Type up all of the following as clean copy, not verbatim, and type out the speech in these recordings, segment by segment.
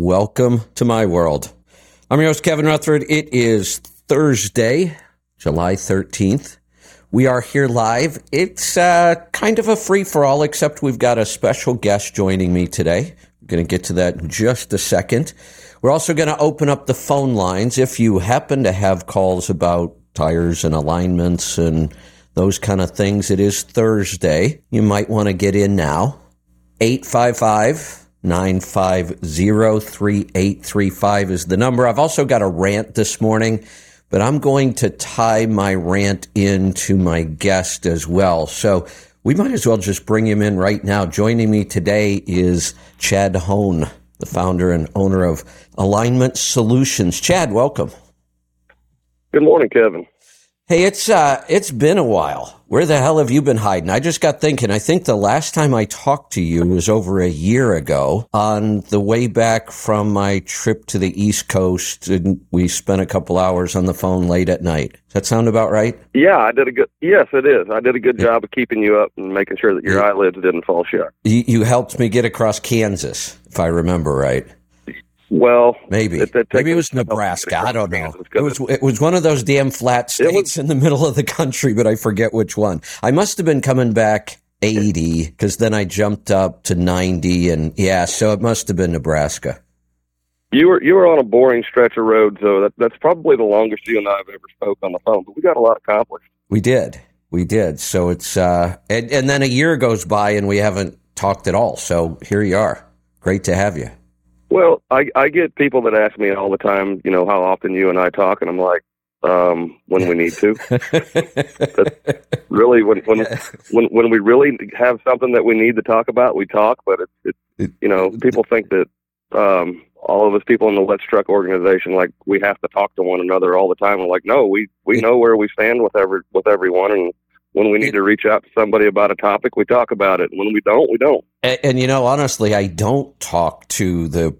Welcome to my world. I'm your host, Kevin Rutherford. It is Thursday, July 13th. We are here live. It's kind of a free-for-all, except we've got a special guest joining me today. I'm going to get to that in just a second. We're also going to open up the phone lines. If you happen to have calls about tires and alignments and those kind of things, it is Thursday. You might want to get in now. 855-950-3835 is the number. I've also got a rant this morning, but I'm going to tie my rant into my guest as well. So we might as well just bring him in right now. Joining me today is Chad Hone, the founder and owner of Alignment Solutions. Chad, welcome. Good morning, Kevin. Hey, it's been a while. Where the hell have you been hiding? I just got thinking, I think the last time I talked to you was over a year ago on the way back from my trip to the East Coast, and we spent a couple hours on the phone late at night. Does that sound about right? Yeah, yes, it is. I did a good job of keeping you up and making sure that your eyelids didn't fall shut. You helped me get across Kansas, if I remember right. Well, maybe it was Nebraska. I don't know. It was one of those damn flat states in the middle of the country, but I forget which one. I must have been coming back 80 because then I jumped up to 90, and so it must have been Nebraska. You were on a boring stretch of road, so that's probably the longest you and I have ever spoke on the phone. But we got a lot accomplished. We did. So it's and then a year goes by and we haven't talked at all. So here you are. Great to have you. Well, I get people that ask me all the time, you know, how often you and I talk, and I'm like, when we need to. But really, when we really have something that we need to talk about, we talk. But it's you know, people think that all of us people in the Let's Truck organization, like, we have to talk to one another all the time. I'm like, no, we know where we stand with everyone, and when we need to reach out to somebody about a topic, we talk about it. When we don't, we don't. And you know, honestly, I don't talk to the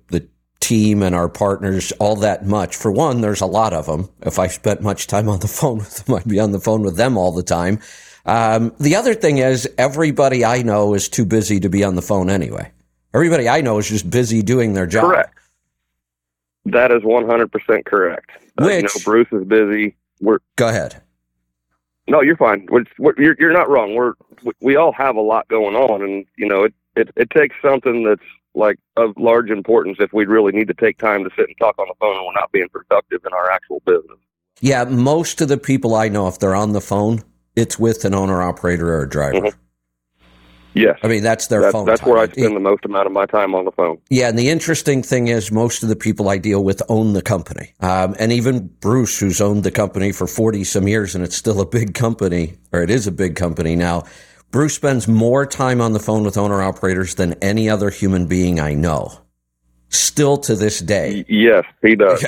team and our partners all that much. For one, there's a lot of them. If I spent much time on the phone with them, I'd be on the phone with them all the time. The other thing is, everybody I know is too busy to be on the phone anyway. Everybody I know is just busy doing their job. Correct. That is 100% correct. You know, Bruce is busy. Go ahead. No, you're fine. You're not wrong. We all have a lot going on, and you know it takes something that's like of large importance if we really need to take time to sit and talk on the phone, and we're not being productive in our actual business. Yeah, most of the people I know, if they're on the phone, it's with an owner, operator, or a driver. Mm-hmm. Yes. I mean, that's phone that's time. That's where I spend the most amount of my time on the phone. Yeah, and the interesting thing is most of the people I deal with own the company. And even Bruce, who's owned the company for 40-some years, and it's still a big company, or it is a big company now, Bruce spends more time on the phone with owner-operators than any other human being I know. Still to this day. Yes, he does.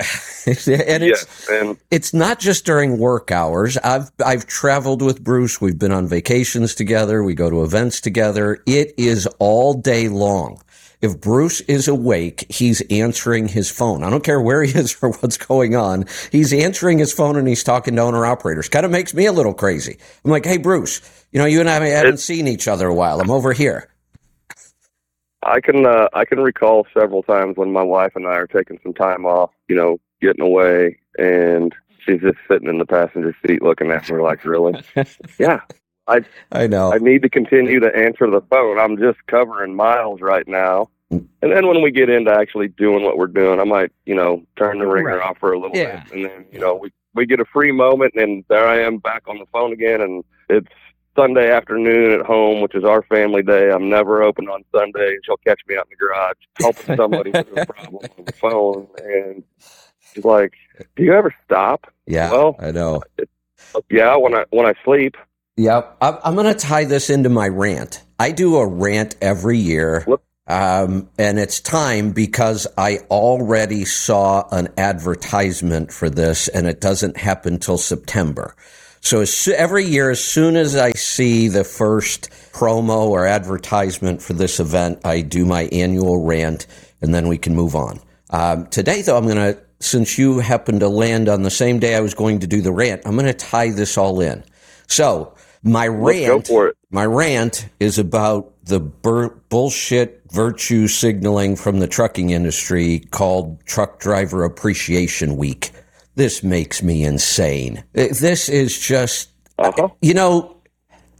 And it's not just during work hours. I've traveled with Bruce. We've been on vacations together. We go to events together. It is all day long. If Bruce is awake, he's answering his phone. I don't care where he is or what's going on. He's answering his phone and he's talking to owner-operators. Kind of makes me a little crazy. I'm like, hey, Bruce, you know, you and I haven't seen each other a while. I'm over here. I can recall several times when my wife and I are taking some time off, you know, getting away, and she's just sitting in the passenger seat looking at me like, really? Yeah. I know. I need to continue to answer the phone. I'm just covering miles right now. And then when we get into actually doing what we're doing, I might, you know, turn the ringer off for a little bit. And then, you know, we get a free moment, and there I am back on the phone again, and it's Sunday afternoon at home, which is our family day. I'm never open on Sunday. She'll catch me out in the garage helping somebody with a problem on the phone. And she's like, do you ever stop? Yeah, well, I know. Yeah, when I sleep. Yeah, I'm going to tie this into my rant. I do a rant every year, and it's time because I already saw an advertisement for this, and it doesn't happen till September. So every year, as soon as I see the first promo or advertisement for this event, I do my annual rant, and then we can move on. Today, though, since you happen to land on the same day I was going to do the rant, I'm going to tie this all in. So my rant is about the bullshit virtue signaling from the trucking industry called Truck Driver Appreciation Week. This makes me insane. This is just, you know,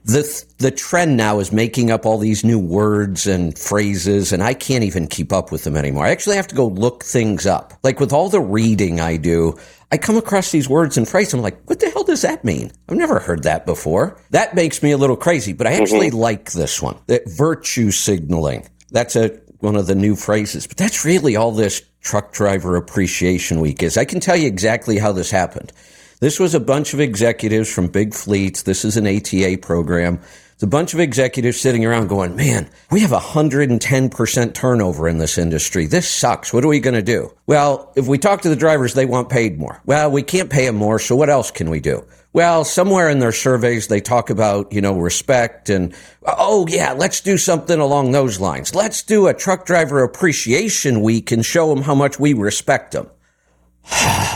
the trend now is making up all these new words and phrases, and I can't even keep up with them anymore. I actually have to go look things up. Like with all the reading I do, I come across these words and phrases. I'm like, what the hell does that mean? I've never heard that before. That makes me a little crazy, but I actually like this one. That virtue signaling. That's one of the new phrases. But that's really all this Truck Driver Appreciation Week is. I can tell you exactly how this happened. This was a bunch of executives from big fleets. This is an ATA program. It's a bunch of executives sitting around going, man, we have 110% turnover in this industry. This sucks. What are we going to do? Well, if we talk to the drivers, they want paid more. Well, we can't pay them more, so what else can we do? Well, somewhere in their surveys, they talk about, you know, respect and, oh, yeah, let's do something along those lines. Let's do a Truck Driver Appreciation Week and show them how much we respect them.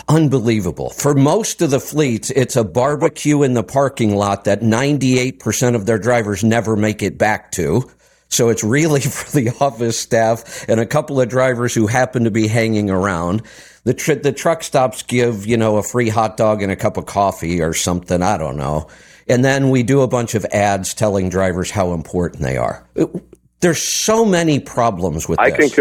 Unbelievable. For most of the fleets, it's a barbecue in the parking lot that 98% of their drivers never make it back to. So it's really for the office staff and a couple of drivers who happen to be hanging around. The truck stops give, you know, a free hot dog and a cup of coffee or something. I don't know. And then we do a bunch of ads telling drivers how important they are. There's so many problems with this.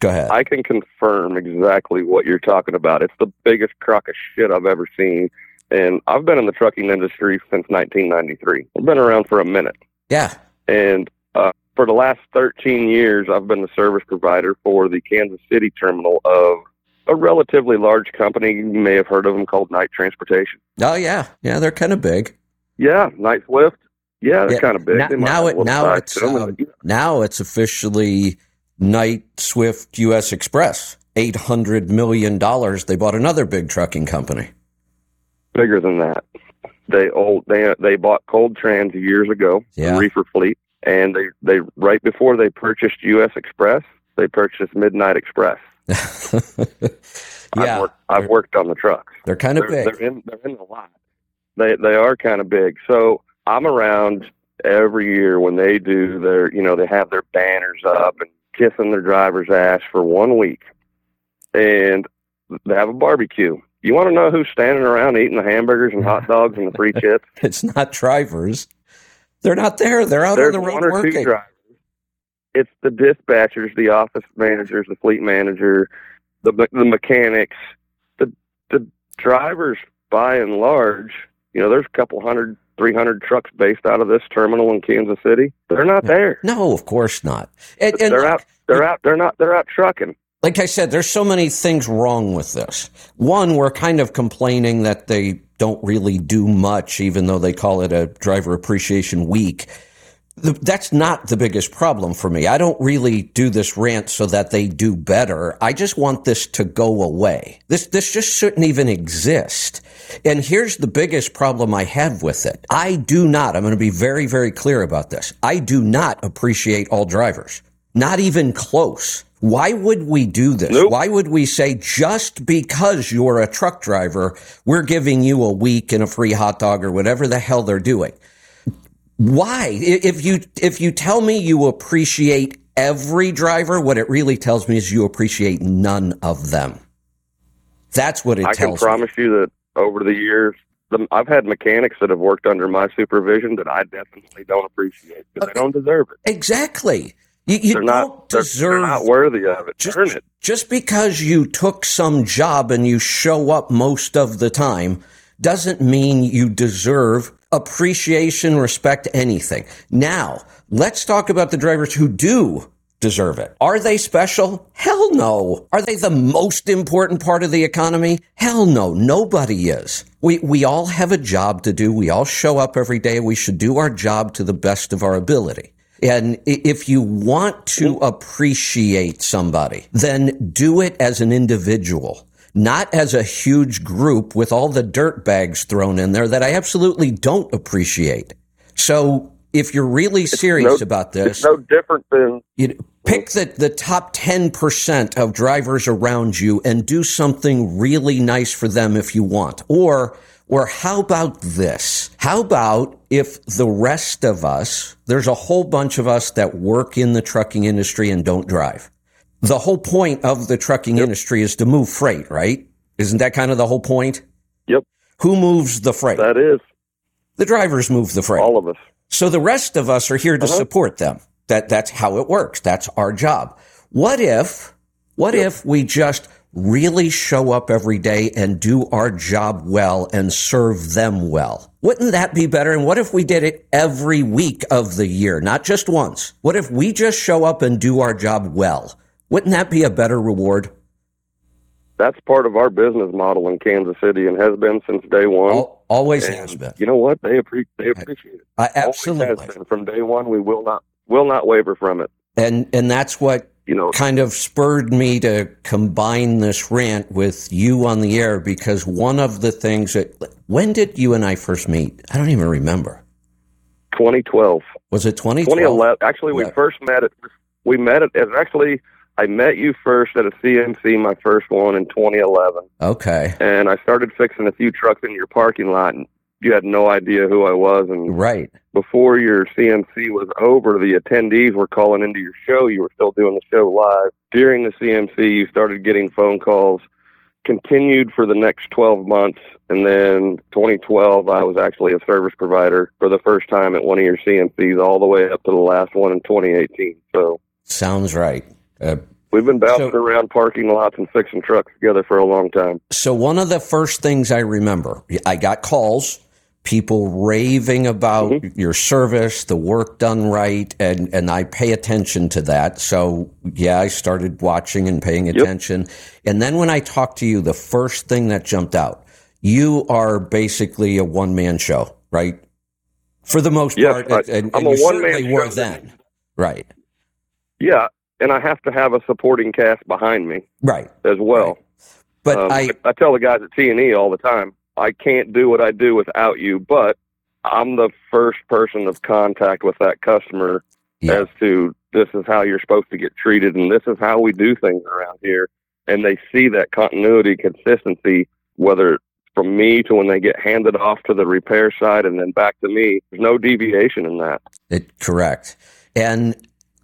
Go ahead. I can confirm exactly what you're talking about. It's the biggest crock of shit I've ever seen. And I've been in the trucking industry since 1993. I've been around for a minute. Yeah. And for the last 13 years, I've been the service provider for the Kansas City terminal of a relatively large company. You may have heard of them called Knight Transportation. Oh, yeah. Yeah, they're kind of big. Yeah, Knight-Swift. Yeah, they're kind of big. Now it's officially Knight-Swift U.S. Xpress, $800 million. They bought another big trucking company. Bigger than that. They bought Cold Trans years ago, the reefer fleet, and they right before they purchased U.S. Xpress, they purchased Midnight Express. Yeah. I've worked on the trucks. They're kind of big. They're in the lot. They are kind of big. So I'm around every year when they do their, you know, they have their banners up and kissing their driver's ass for 1 week, and they have a barbecue. You want to know who's standing around eating the hamburgers and hot dogs and the free chips? It's not drivers. They're not there. They're out on the road working. There's one or two drivers. It's the dispatchers, the office managers, the fleet manager, the mechanics, the drivers by and large. You know, there's a couple hundred, 300 trucks based out of this terminal in Kansas City. They're not there. No, of course not. And they're out trucking. Like I said, there's so many things wrong with this. One, we're kind of complaining that they don't really do much, even though they call it a Driver Appreciation Week. That's not the biggest problem for me. I don't really do this rant so that they do better. I just want this to go away. This just shouldn't even exist. And here's the biggest problem I have with it. I'm going to be very, very clear about this. I do not appreciate all drivers. Not even close. Why would we do this? Nope. Why would we say just because you're a truck driver, we're giving you a week and a free hot dog or whatever the hell they're doing? Why? If you tell me you appreciate every driver, what it really tells me is you appreciate none of them. That's what it tells me. I can promise you that over the years, I've had mechanics that have worked under my supervision that I definitely don't appreciate because they don't deserve it. Exactly. You don't deserve it. They're not worthy of it. Earn it. Just because you took some job and you show up most of the time doesn't mean you deserve appreciation, respect, anything. Now, let's talk about the drivers who do deserve it. Are they special? Hell no. Are they the most important part of the economy? Hell no. Nobody is. We all have a job to do. We all show up every day. We should do our job to the best of our ability. And if you want to appreciate somebody, then do it as an individual, not as a huge group with all the dirt bags thrown in there that I absolutely don't appreciate. So if you're really serious about this, it's no different than pick the top 10% of drivers around you and do something really nice for them if you want, or Or how about this? How about if the rest of us, there's a whole bunch of us that work in the trucking industry and don't drive. The whole point of the trucking industry is to move freight, right? Isn't that kind of the whole point? Yep. Who moves the freight? That is. The drivers move the freight. All of us. So the rest of us are here to support them. That's how it works. That's our job. What if we just really show up every day and do our job well and serve them well? Wouldn't that be better? And what if we did it every week of the year, not just once? What if we just show up and do our job well? Wouldn't that be a better reward? That's part of our business model in Kansas City and has been since day one. Always has been. You know what? They appreciate it. Absolutely. Has been. From day one, we will not waver from it. And that's what kind of spurred me to combine this rant with you on the air, because one of the things that, when did you and I first meet? I don't even remember. 2012. Was it 2012? 2011. Actually, we first met at, I met you first at a CMC, my first one in 2011. Okay. And I started fixing a few trucks in your parking lot, and you had no idea who I was. And right before your CMC was over, the attendees were calling into your show. You were still doing the show live. During the CMC, you started getting phone calls, continued for the next 12 months. And then 2012, I was actually a service provider for the first time at one of your CMCs, all the way up to the last one in 2018. So sounds right. We've been bouncing around parking lots and fixing trucks together for a long time. So one of the first things I remember, I got calls, people raving about your service, the work done right, and I pay attention to that. So, yeah, I started watching and paying attention. And then when I talked to you, the first thing that jumped out, you are basically a one-man show, right? For the most part, and you certainly were then, right? Yeah. And I have to have a supporting cast behind me, right? As well. Right. But I tell the guys at T&E all the time, I can't do what I do without you. But I'm the first person of contact with that customer as to this is how you're supposed to get treated, and this is how we do things around here. And they see that continuity, consistency, whether from me to when they get handed off to the repair side and then back to me. There's no deviation in that. Correct. And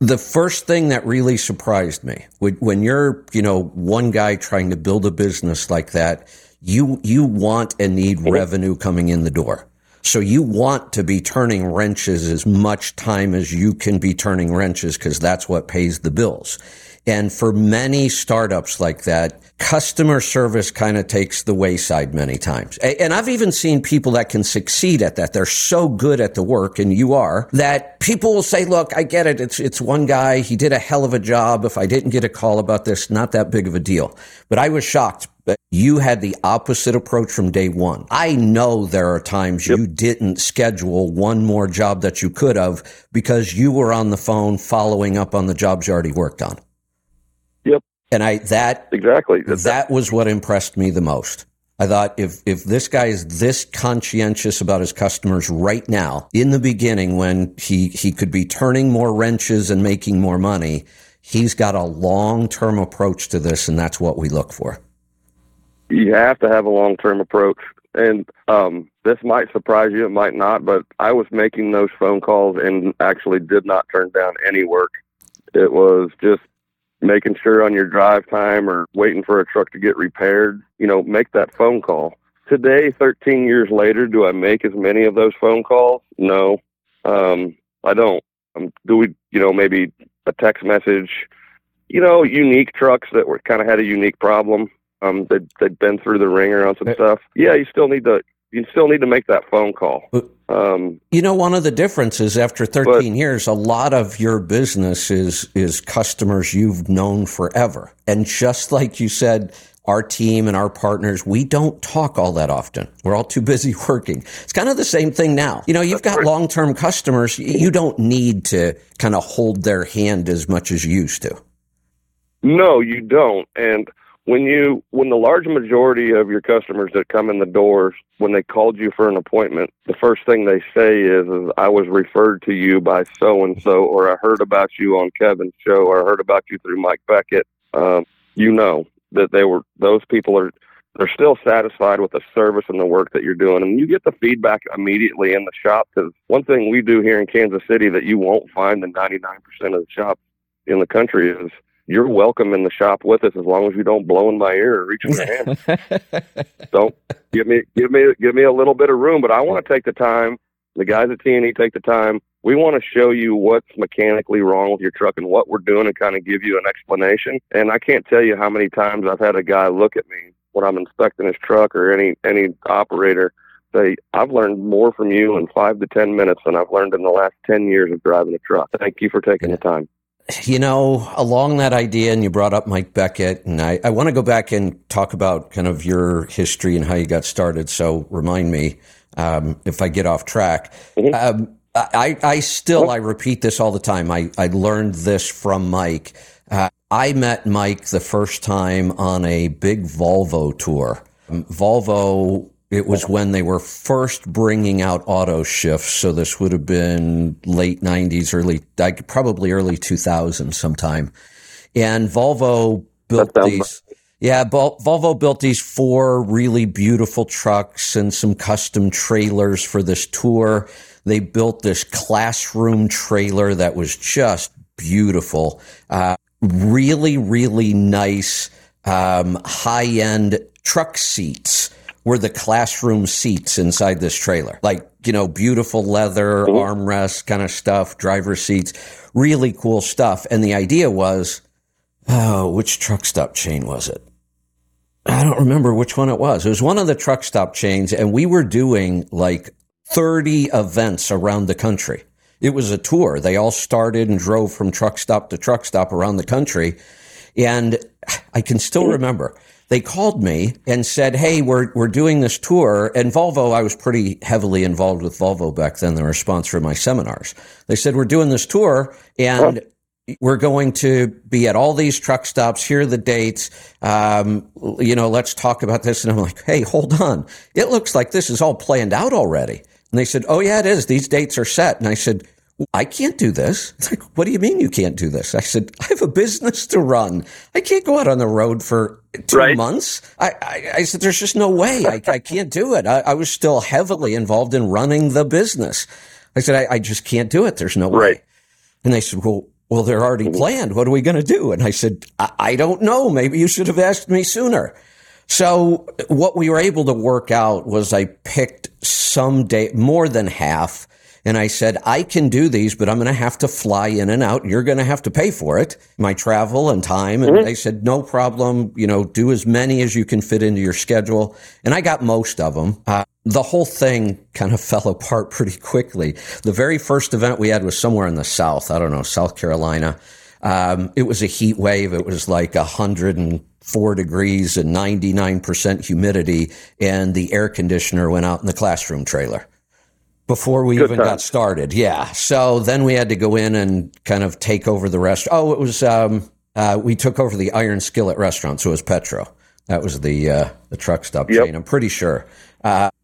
the first thing that really surprised me, when you're, one guy trying to build a business like that, you want and need revenue coming in the door. So you want to be turning wrenches as much time as you can be turning wrenches, because that's what pays the bills. And for many startups like that, customer service kind of takes the wayside many times. And I've even seen people that can succeed at that. They're so good at the work, and you are, that people will say, look, I get it. It's one guy. He did a hell of a job. If I didn't get a call about this, not that big of a deal. But I was shocked. But you had the opposite approach from day one. I know there are times you didn't schedule one more job that you could have because you were on the phone following up on the jobs you already worked on. And that was what impressed me the most. I thought if this guy is this conscientious about his customers right now, in the beginning when he could be turning more wrenches and making more money, he's got a long-term approach to this, and that's what we look for. You have to have a long-term approach. And this might surprise you, it might not, but I was making those phone calls and actually did not turn down any work. It was just making sure on your drive time or waiting for a truck to get repaired, make that phone call. Today, 13 years later, do I make as many of those phone calls? No, I don't. Do we, maybe a text message, unique trucks that were kind of had a unique problem. They'd been through the ringer on some stuff. Yeah, you still need to make that phone call. One of the differences after 13 years, a lot of your business is customers you've known forever. And just like you said, our team and our partners, we don't talk all that often. We're all too busy working. It's kind of the same thing now. You've got long-term customers. You don't need to kind of hold their hand as much as you used to. No, you don't. And when the large majority of your customers that come in the doors, when they called you for an appointment, the first thing they say is I was referred to you by so-and-so, or I heard about you on Kevin's show, or I heard about you through Mike Beckett. That those people are they're still satisfied with the service and the work that you're doing. And you get the feedback immediately in the shop, because one thing we do here in Kansas City that you won't find in 99% of the shops in the country is you're welcome in the shop with us as long as you don't blow in my ear or reach in my hand. So give me a little bit of room, but I want to take the time. The guys at T&E take the time. We want to show you what's mechanically wrong with your truck and what we're doing and kind of give you an explanation. And I can't tell you how many times I've had a guy look at me when I'm inspecting his truck, or any operator say, I've learned more from you in 5 to 10 minutes than I've learned in the last 10 years of driving a truck. Thank you for taking the time. You know, along that idea, and you brought up Mike Beckett, and I want to go back and talk about kind of your history and how you got started. So remind me if I get off track. Mm-hmm. I repeat this all the time. I learned this from Mike. I met Mike the first time on a big Volvo tour. Volvo, it was when they were first bringing out auto shifts. So this would have been late 90s, probably early 2000s sometime. And Volvo built these. Yeah, Volvo built these 4 really beautiful trucks and some custom trailers for this tour. They built this classroom trailer that was just beautiful. Really, really nice high-end truck seats were the classroom seats inside this trailer. Like, you know, beautiful leather, armrest kind of stuff, driver seats, really cool stuff. And the idea was, which truck stop chain was it? I don't remember which one it was. It was one of the truck stop chains, and we were doing like 30 events around the country. It was a tour. They all started and drove from truck stop to truck stop around the country. And I can still remember they called me and said, hey, we're doing this tour. And Volvo, I was pretty heavily involved with Volvo back then. They were a sponsor of my seminars. They said, we're doing this tour and we're going to be at all these truck stops. Here are the dates. You know, let's talk about this. And I'm like, hey, hold on. It looks like this is all planned out already. And they said, oh, yeah, it is. These dates are set. And I said, I can't do this. It's like, what do you mean you can't do this? I said, I have a business to run. I can't go out on the road for 2 months. I said, there's just no way. I can't do it. I was still heavily involved in running the business. I said, I just can't do it. There's no way. And they said, well, they're already planned. What are we going to do? And I said, I don't know. Maybe you should have asked me sooner. So what we were able to work out was I picked some day, more than half, and I said, I can do these, but I'm going to have to fly in and out. You're going to have to pay for it, my travel and time. And they said, no problem. You know, do as many as you can fit into your schedule. And I got most of them. The whole thing kind of fell apart pretty quickly. The very first event we had was somewhere in the South. I don't know, South Carolina. It was a heat wave. It was like 104 degrees and 99% humidity. And the air conditioner went out in the classroom trailer before we even got started. Yeah. So then we had to go in and kind of take over the restaurant. Oh, it was, we took over the Iron Skillet restaurant. So it was Petro. That was the truck stop chain, I'm pretty sure.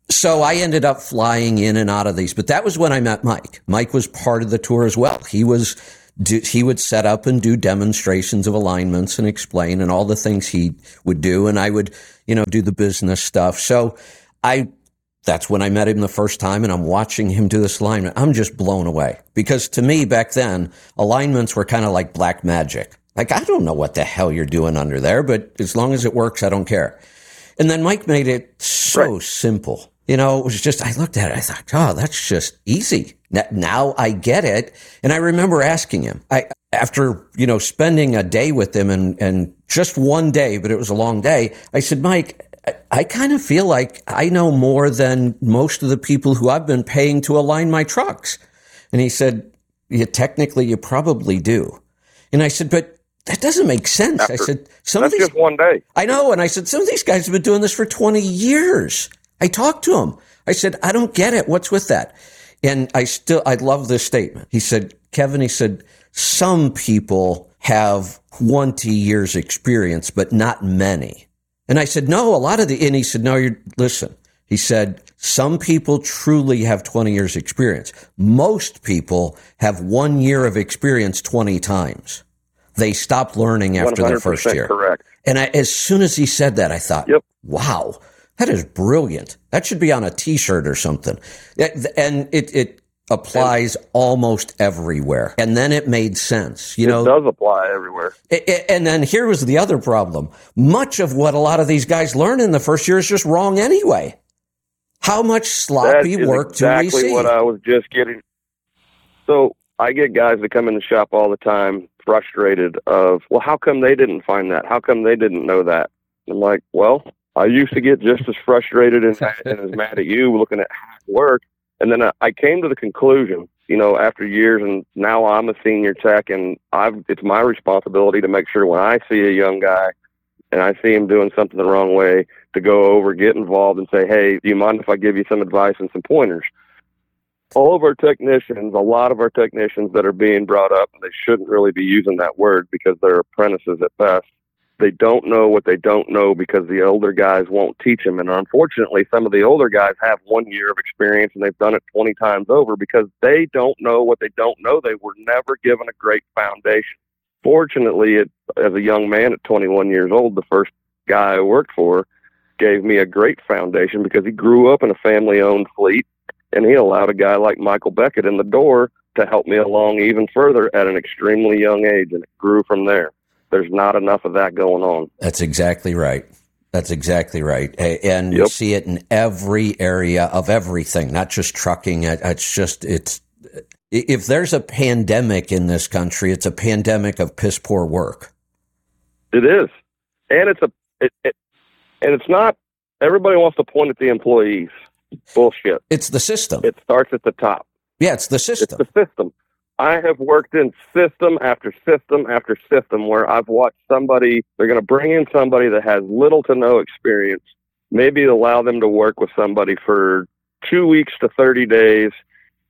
So I ended up flying in and out of these, but that was when I met Mike. Mike was part of the tour as well. He would set up and do demonstrations of alignments and explain and all the things he would do. And I would, you know, do the business stuff. So that's when I met him the first time, and I'm watching him do this alignment. I'm just blown away, because to me back then, alignments were kind of like black magic. Like, I don't know what the hell you're doing under there, but as long as it works, I don't care. And then Mike made it so simple. You know, it was just, I looked at it, I thought, oh, that's just easy. Now I get it. And I remember asking him, after, you know, spending a day with him and just one day, but it was a long day, I said, Mike, I kind of feel like I know more than most of the people who I've been paying to align my trucks. And he said, technically, you probably do. And I said, but that doesn't make sense. I said, just one day. I know. And I said, some of these guys have been doing this for 20 years. I talked to him. I said, I don't get it. What's with that? And I love this statement. He said, Kevin, some people have 20 years experience, but not many. And I said, no, and he said, no, listen, he said, some people truly have 20 years experience. Most people have 1 year of experience 20 times. They stop learning after their first year. Correct. And as soon as he said that, I thought, Wow, that is brilliant. That should be on a T-shirt or something. And it applies almost everywhere. And then it made sense. It does apply everywhere. And then here was the other problem. Much of what a lot of these guys learn in the first year is just wrong anyway. How much sloppy work do we see? That's exactly what I was just getting. So I get guys that come in the shop all the time frustrated of, well, how come they didn't find that? How come they didn't know that? I'm like, well, I used to get just as frustrated and as mad at you looking at hack work. And then I came to the conclusion, after years, and now I'm a senior tech, and it's my responsibility to make sure when I see a young guy and I see him doing something the wrong way, to go over, get involved, and say, hey, do you mind if I give you some advice and some pointers? A lot of our technicians that are being brought up, they shouldn't really be using that word because they're apprentices at best. They don't know what they don't know because the older guys won't teach them. And unfortunately, some of the older guys have 1 year of experience and they've done it 20 times over because they don't know what they don't know. They were never given a great foundation. Fortunately, as a young man at 21 years old, the first guy I worked for gave me a great foundation because he grew up in a family-owned fleet, and he allowed a guy like Michael Beckett in the door to help me along even further at an extremely young age, and it grew from there. There's not enough of that going on. That's exactly right. That's exactly right. And you see it in every area of everything, not just trucking. If there's a pandemic in this country, it's a pandemic of piss poor work. It is. And it's not, everybody wants to point at the employees. Bullshit. It's the system. It starts at the top. Yeah, it's the system. It's the system. I have worked in system after system after system where I've watched they're going to bring in somebody that has little to no experience, maybe allow them to work with somebody for 2 weeks to 30 days.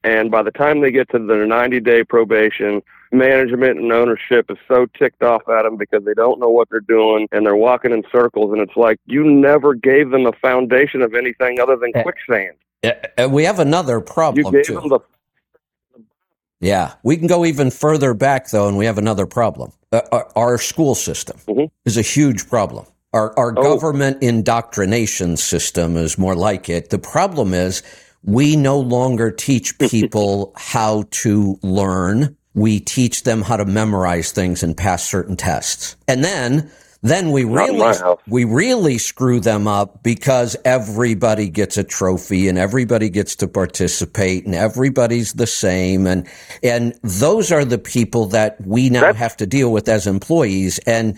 And by the time they get to their 90-day probation, management and ownership is so ticked off at them because they don't know what they're doing and they're walking in circles. And it's like, you never gave them a foundation of anything other than quicksand. And we have another problem. You gave them we can go even further back, though, and we have another problem. Our school system is a huge problem. Our government indoctrination system is more like it. The problem is, we no longer teach people how to learn. We teach them how to memorize things and pass certain tests. And then we really screw them up because everybody gets a trophy and everybody gets to participate and everybody's the same. And those are the people that we now have to deal with as employees. And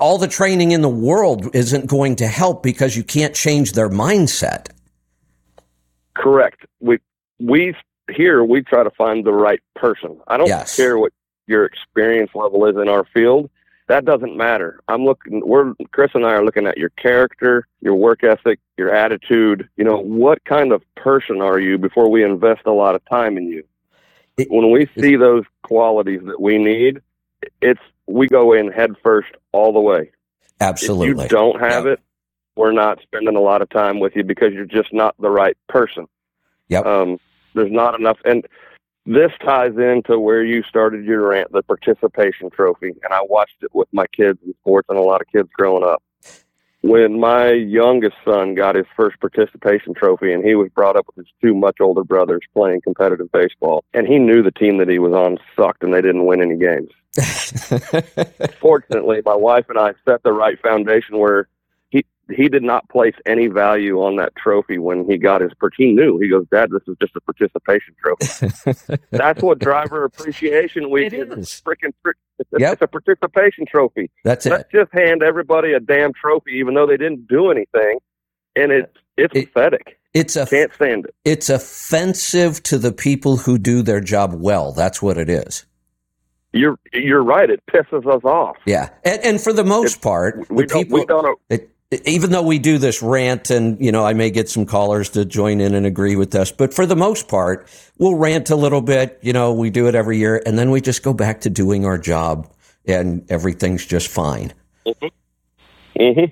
all the training in the world isn't going to help because you can't change their mindset. Correct. We try to find the right person. I don't care what your experience level is in our field. That doesn't matter. Chris and I are looking at your character, your work ethic, your attitude. What kind of person are you before we invest a lot of time in you? When we see those qualities that we need, we go in head first all the way. Absolutely. If you don't have it, we're not spending a lot of time with you because you're just not the right person. Yep. There's not enough. And this ties into where you started your rant, the participation trophy. And I watched it with my kids in sports and a lot of kids growing up. When my youngest son got his first participation trophy, and he was brought up with his two much older brothers playing competitive baseball, and he knew the team that he was on sucked and they didn't win any games. Fortunately, my wife and I set the right foundation where he did not place any value on that trophy when he got his part. He knew. He goes, Dad, this is just a participation trophy. That's what Driver Appreciation Week is. It's a participation trophy. Let's just hand everybody a damn trophy, even though they didn't do anything. And it's pathetic. Can't stand it. It's offensive to the people who do their job well. That's what it is. You're right. It pisses us off. Yeah, and for the most part, even though we do this rant and, I may get some callers to join in and agree with us, but for the most part, we'll rant a little bit. We do it every year, and then we just go back to doing our job, and everything's just fine. Mm-hmm. Mm-hmm.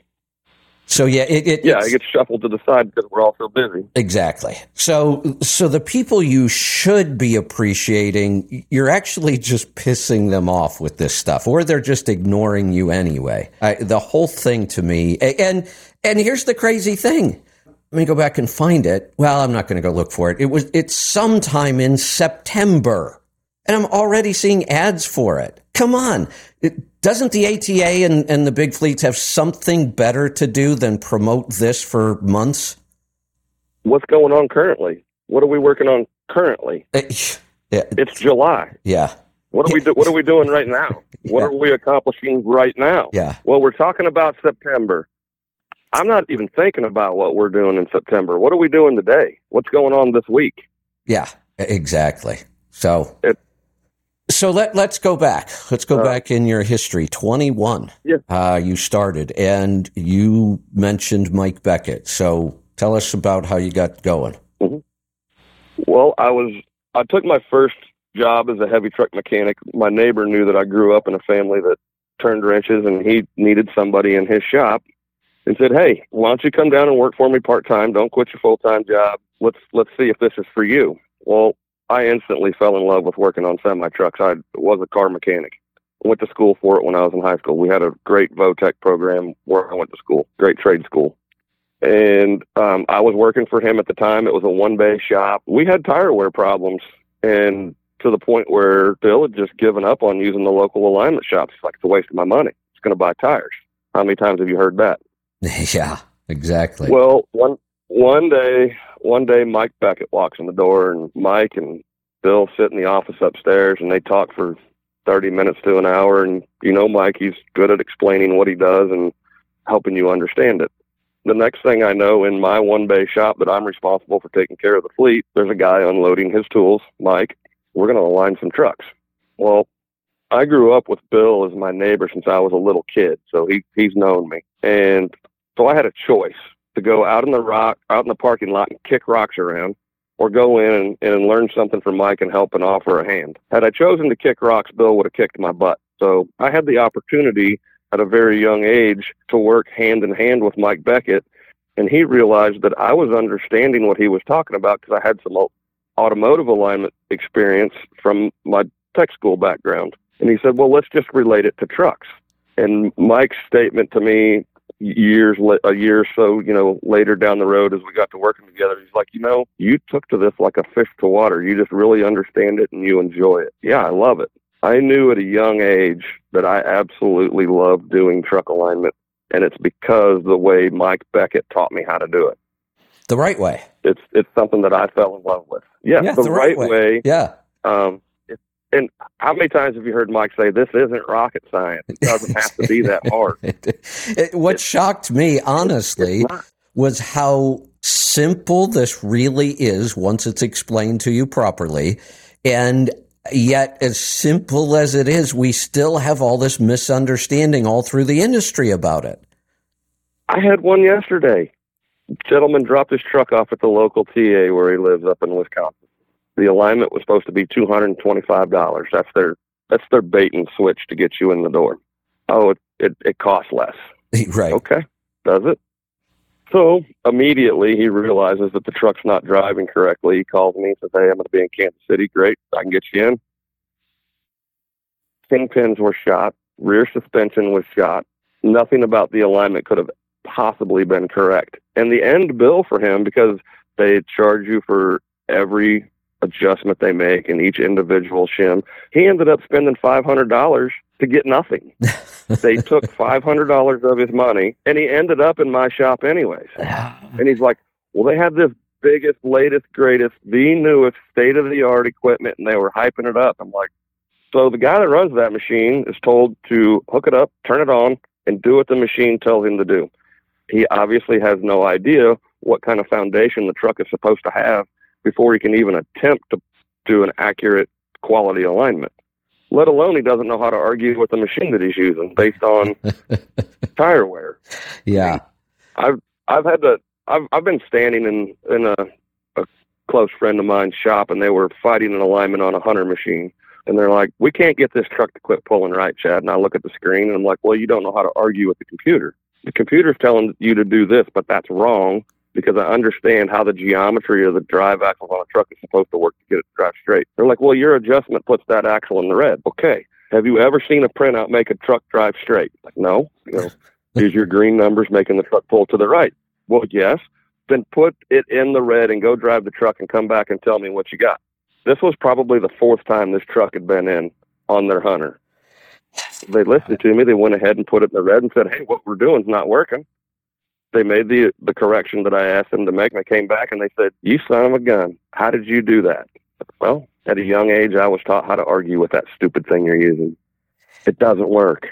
So yeah, it gets shuffled to the side because we're all so busy. Exactly. So the people you should be appreciating, you're actually just pissing them off with this stuff, or they're just ignoring you anyway. The whole thing to me, and here's the crazy thing. Let me go back and find it. Well, I'm not going to go look for it. It's sometime in September, and I'm already seeing ads for it. Come on. Doesn't the ATA and the big fleets have something better to do than promote this for months? What's going on currently? What are we working on currently? It's July. Yeah. What are we doing right now? What are we accomplishing right now? Yeah. Well, we're talking about September. I'm not even thinking about what we're doing in September. What are we doing today? What's going on this week? Yeah, exactly. So... So let's go back. Let's go back in your history. 21, you started, and you mentioned Mike Beckett. So tell us about how you got going. Mm-hmm. Well, I took my first job as a heavy truck mechanic. My neighbor knew that I grew up in a family that turned wrenches, and he needed somebody in his shop and said, hey, why don't you come down and work for me part-time? Don't quit your full-time job. Let's see if this is for you. Well, I instantly fell in love with working on semi-trucks. I was a car mechanic. I went to school for it when I was in high school. We had a great VOTEC program where I went to school, great trade school. And I was working for him at the time. It was a one-bay shop. We had tire wear problems, and to the point where Bill had just given up on using the local alignment shops. It's like, it's a waste of my money. It's going to buy tires. How many times have you heard that? Yeah, exactly. Well, One day, Mike Beckett walks in the door, and Mike and Bill sit in the office upstairs, and they talk for 30 minutes to an hour. And, you know, Mike, he's good at explaining what he does and helping you understand it. The next thing I know, in my one-bay shop that I'm responsible for taking care of the fleet, there's a guy unloading his tools. Mike, we're going to align some trucks. Well, I grew up with Bill as my neighbor since I was a little kid, so he's known me. And so I had a choice. To go out in the parking lot and kick rocks around, or go in and learn something from Mike and help and offer a hand. Had I chosen to kick rocks, Bill would have kicked my butt. So I had the opportunity at a very young age to work hand in hand with Mike Beckett, and he realized that I was understanding what he was talking about because I had some automotive alignment experience from my tech school background. And he said, well, let's just relate it to trucks. And Mike's statement to me a year or so later down the road, as we got to working together, he's like, you know, you took to this like a fish to water. You just really understand it and you enjoy it. Yeah, I love it. I knew at a young age that I absolutely loved doing truck alignment, and it's because the way Mike Beckett taught me how to do it. The right way. It's something that I fell in love with. Yeah, yeah, the right way. Yeah. And how many times have you heard Mike say, this isn't rocket science? It doesn't have to be that hard. What shocked me, honestly, was how simple this really is once it's explained to you properly. And yet, as simple as it is, we still have all this misunderstanding all through the industry about it. I had one yesterday. A gentleman dropped his truck off at the local TA where he lives up in Wisconsin. The alignment was supposed to be $225. That's their bait and switch to get you in the door. Oh, it costs less. Right. Okay. Does it? So immediately he realizes that the truck's not driving correctly. He calls me and says, hey, I'm going to be in Kansas City. Great. I can get you in. Kingpins were shot. Rear suspension was shot. Nothing about the alignment could have possibly been correct. And the end bill for him, because they charge you for every adjustment they make in each individual shim, he ended up spending $500 to get nothing. They took $500 of his money, and he ended up in my shop anyways. And he's like, well, they had this biggest, latest, greatest, the newest state-of-the-art equipment, and they were hyping it up. I'm like, so the guy that runs that machine is told to hook it up, turn it on, and do what the machine tells him to do. He obviously has no idea what kind of foundation the truck is supposed to have before he can even attempt to do an accurate quality alignment, let alone he doesn't know how to argue with the machine that he's using based on tire wear. Yeah. I've been standing in a close friend of mine's shop, and they were fighting an alignment on a Hunter machine. And they're like, we can't get this truck to quit pulling right, Chad. And I look at the screen and I'm like, well, you don't know how to argue with the computer. the computer's telling you to do this, but that's wrong, because I understand how the geometry of the drive axle on a truck is supposed to work to get it to drive straight. They're like, well, your adjustment puts that axle in the red. Okay. Have you ever seen a printout make a truck drive straight? Like, no. You know, is your green numbers making the truck pull to the right? Well, yes. Then put it in the red and go drive the truck and come back and tell me what you got. This was probably the fourth time this truck had been in on their Hunter. They listened to me. They went ahead and put it in the red and said, hey, what we're doing is not working. They made the correction that I asked them to make. And they came back and they said, you son of a gun, how did you do that? Well, at a young age, I was taught how to argue with that stupid thing you're using. It doesn't work.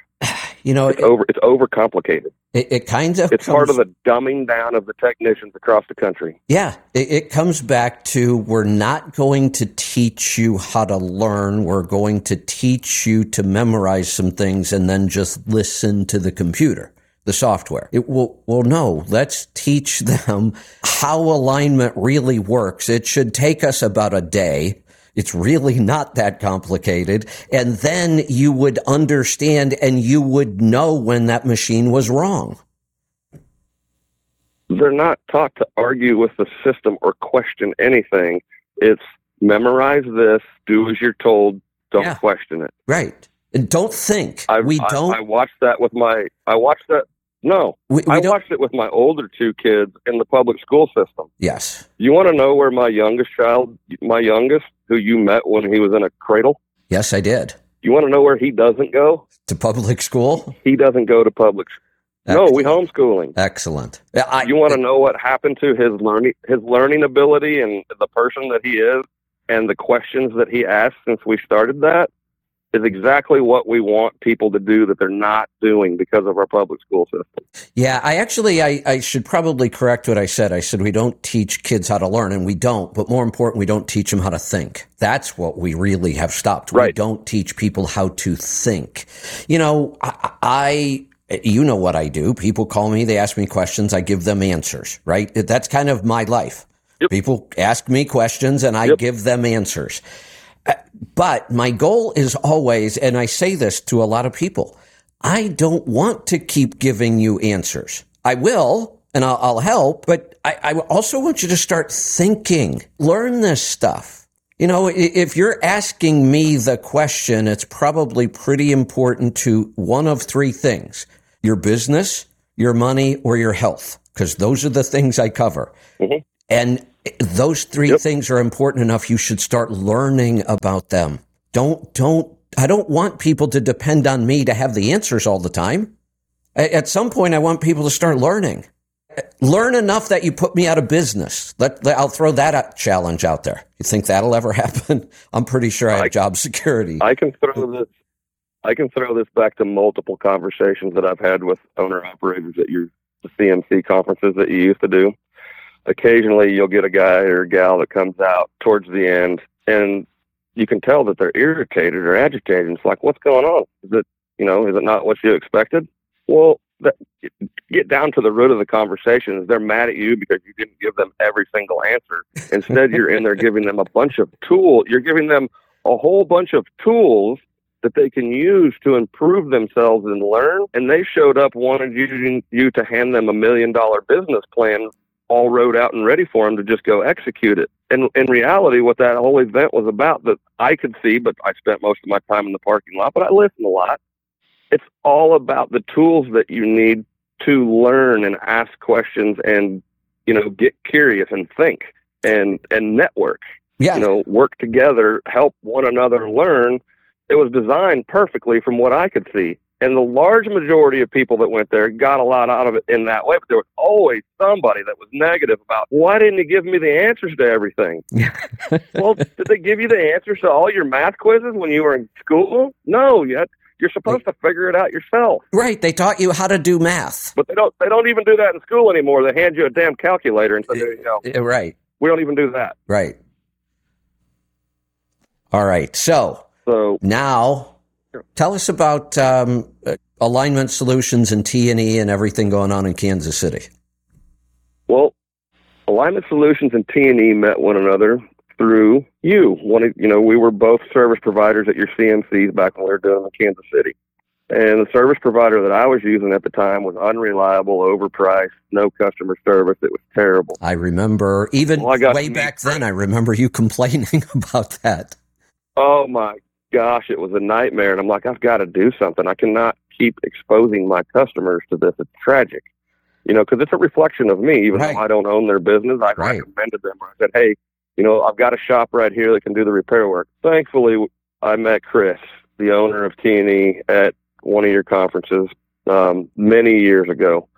You know, it's overcomplicated. It kind of part of the dumbing down of the technicians across the country. Yeah, it comes back to, we're not going to teach you how to learn. We're going to teach you to memorize some things and then just listen to the computer, the software. It will. Well, no, let's teach them how alignment really works. It should take us about a day. It's really not that complicated. And then you would understand and you would know when that machine was wrong. They're not taught to argue with the system or question anything. It's memorize this, do as you're told, don't question it. Right. And don't think. I watched that with my, I watched it with my older two kids in the public school system. Yes. You want to know where my youngest, who you met when he was in a cradle? Yes, I did. You want to know where he doesn't go? To public school? He doesn't go to public school. No, we homeschool him. Excellent. You want to know what happened to his learning ability and the person that he is and the questions that he asked since we started that? Is exactly what we want people to do that they're not doing because of our public school system. Yeah, I should probably correct what I said. I said we don't teach kids how to learn, and we don't. But more important, we don't teach them how to think. That's what we really have stopped. Right. We don't teach people how to think. You know, you know what I do. People call me. They ask me questions. I give them answers, right? That's kind of my life. Yep. People ask me questions, and I give them answers. But my goal is always, and I say this to a lot of people, I don't want to keep giving you answers. I will, and I'll help, but I also want you to start thinking. Learn this stuff. You know, if you're asking me the question, it's probably pretty important to one of three things: your business, your money, or your health, because those are the things I cover. Mm-hmm. And those three things are important enough. You should start learning about them. I don't want people to depend on me to have the answers all the time. At some point, I want people to start learning. Learn enough that you put me out of business. I'll throw that challenge out there. You think that'll ever happen? I'm pretty sure I have job security. I can throw this back to multiple conversations that I've had with owner operators at the CMC conferences that you used to do. Occasionally you'll get a guy or a gal that comes out towards the end and you can tell that they're irritated or agitated. It's like, what's going on? Is it not what you expected? Well, get down to the root of the conversation. They're mad at you because you didn't give them every single answer. Instead, you're in there giving them You're giving them a whole bunch of tools that they can use to improve themselves and learn. And they showed up wanted you to hand them $1 million business plan all wrote out and ready for him to just go execute it. And in reality, what that whole event was about that I could see, but I spent most of my time in the parking lot, but I listened a lot. It's all about the tools that you need to learn and ask questions and, get curious and think and network, work together, help one another learn. It was designed perfectly from what I could see. And the large majority of people that went there got a lot out of it in that way. But there was always somebody that was negative about, why didn't you give me the answers to everything? Well, did they give you the answers to all your math quizzes when you were in school? No, you're supposed to figure it out yourself. Right. They taught you how to do math. But they don't even do that in school anymore. They hand you a damn calculator and say, there you go. Right. We don't even do that. Right. All right. So now... tell us about Alignment Solutions and T&E and everything going on in Kansas City. Well, Alignment Solutions and T&E met one another through you. We were both service providers at your CMCs back when we were doing in Kansas City. And the service provider that I was using at the time was unreliable, overpriced, no customer service. It was terrible. I remember, even way back then, I remember you complaining about that. Oh, my gosh, it was a nightmare. And I'm like, I've got to do something. I cannot keep exposing my customers to this. It's tragic, you know, because it's a reflection of me. Even though I don't own their business, I recommended them. I said, hey, you know, I've got a shop right here that can do the repair work. Thankfully, I met Chris, the owner of T&E, at one of your conferences many years ago.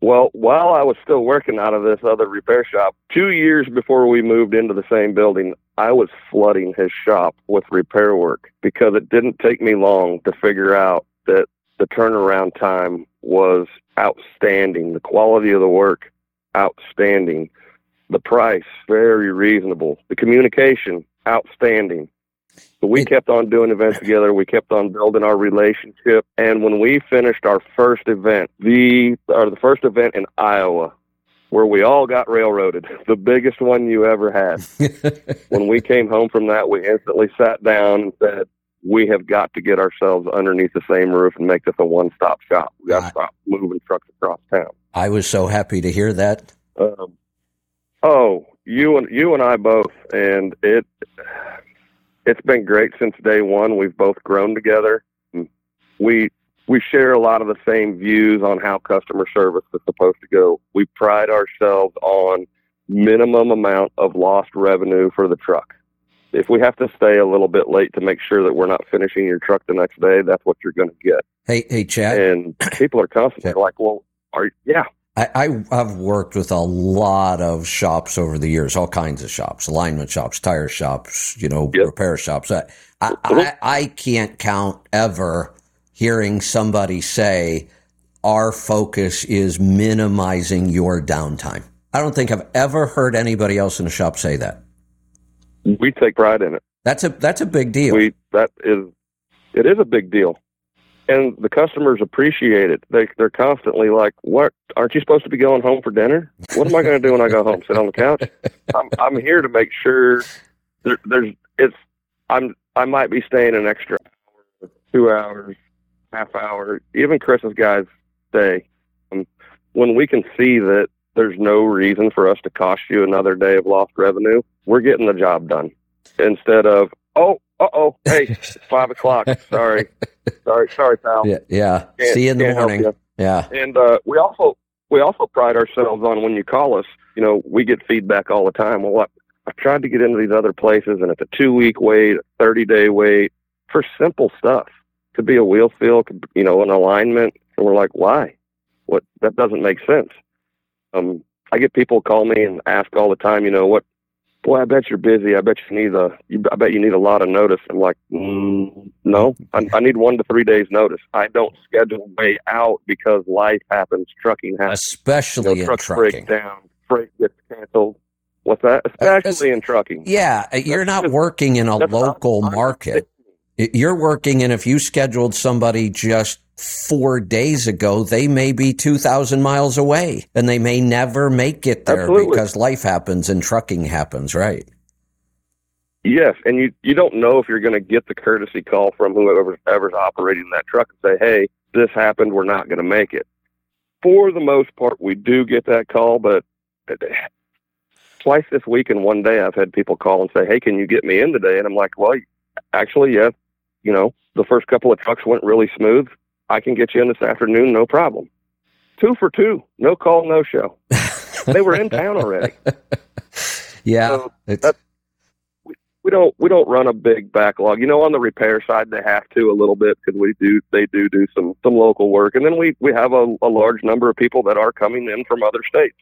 Well, while I was still working out of this other repair shop, 2 years before we moved into the same building, I was flooding his shop with repair work because it didn't take me long to figure out that the turnaround time was outstanding. The quality of the work, outstanding. The price, very reasonable. The communication, outstanding. So we kept on doing events together. We kept on building our relationship. And when we finished our first event, the first event in Iowa, where we all got railroaded, the biggest one you ever had. When we came home from that, we instantly sat down and said, we have got to get ourselves underneath the same roof and make this a one-stop shop. We got to stop moving trucks across town. I was so happy to hear that. You and I both, and it's been great since day one. We've both grown together. We share a lot of the same views on how customer service is supposed to go. We pride ourselves on minimum amount of lost revenue for the truck. If we have to stay a little bit late to make sure that we're not finishing your truck the next day, that's what you're going to get. Hey, Chad. And people are constantly like, well, I've worked with a lot of shops over the years, all kinds of shops, alignment shops, tire shops, repair shops. I can't count ever hearing somebody say, our focus is minimizing your downtime. I don't think I've ever heard anybody else in a shop say that. We take pride in it. That's a big deal. It is a big deal. And the customers appreciate it. They're constantly like, "What? Aren't you supposed to be going home for dinner? What am I going to do when I go home? Sit on the couch? I'm here to make sure I might be staying an extra hour, 2 hours, half hour, even Chris's guys stay. When we can see that there's no reason for us to cost you another day of lost revenue, we're getting the job done. Instead of hey, it's 5 o'clock. Sorry, pal. Yeah. See you in the morning. Yeah. And we also pride ourselves on when you call us, we get feedback all the time. Well, I tried to get into these other places, and it's a 2-week wait, a 30-day wait for simple stuff. Could be a wheel fill, an alignment, and we're like, why? What? That doesn't make sense. I get people call me and ask all the time, what? Boy, I bet you're busy. I bet you need a lot of notice. I'm like, no, I need 1 to 3 days notice. I don't schedule way out because life happens, trucking happens. Especially in trucking. Trucks break down, freight gets canceled. What's that? Especially in trucking. Yeah, you're not working in a local market. You're working in, if you scheduled somebody just 4 days ago, they may be 2,000 miles away, and they may never make it there. Absolutely. Because life happens and trucking happens, right? Yes, and you don't know if you're going to get the courtesy call from whoever's operating that truck and say, hey, this happened, we're not going to make it. For the most part, we do get that call, but twice this week in one day, I've had people call and say, hey, can you get me in today? And I'm like, well, actually, yes. The first couple of trucks went really smooth. I can get you in this afternoon, no problem. 2 for 2, no call, no show. They were in town already. Yeah, so we don't run a big backlog. On the repair side, they have to a little bit because they do some local work, and then we have a large number of people that are coming in from other states.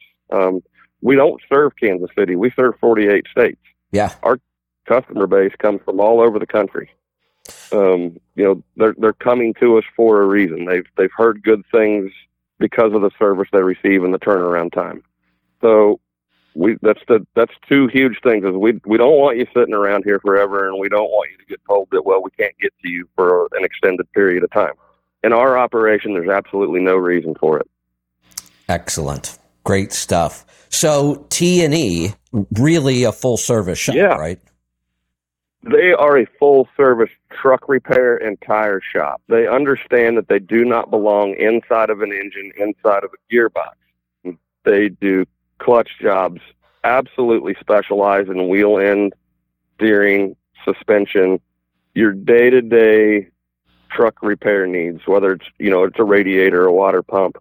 We don't serve Kansas City; we serve 48 states. Yeah, our customer base comes from all over the country. They're coming to us for a reason. They've heard good things because of the service they receive and the turnaround time. So that's two huge things. Is we don't want you sitting around here forever, and we don't want you to get told that, well, we can't get to you for an extended period of time. In our operation, there's absolutely no reason for it. Excellent. Great stuff. So T&E, really a full service shop, right? They are a full-service truck repair and tire shop. They understand that they do not belong inside of an engine, inside of a gearbox. They do clutch jobs, absolutely specialize in wheel end, steering, suspension, your day-to-day truck repair needs, whether it's, you know, it's a radiator, a water pump.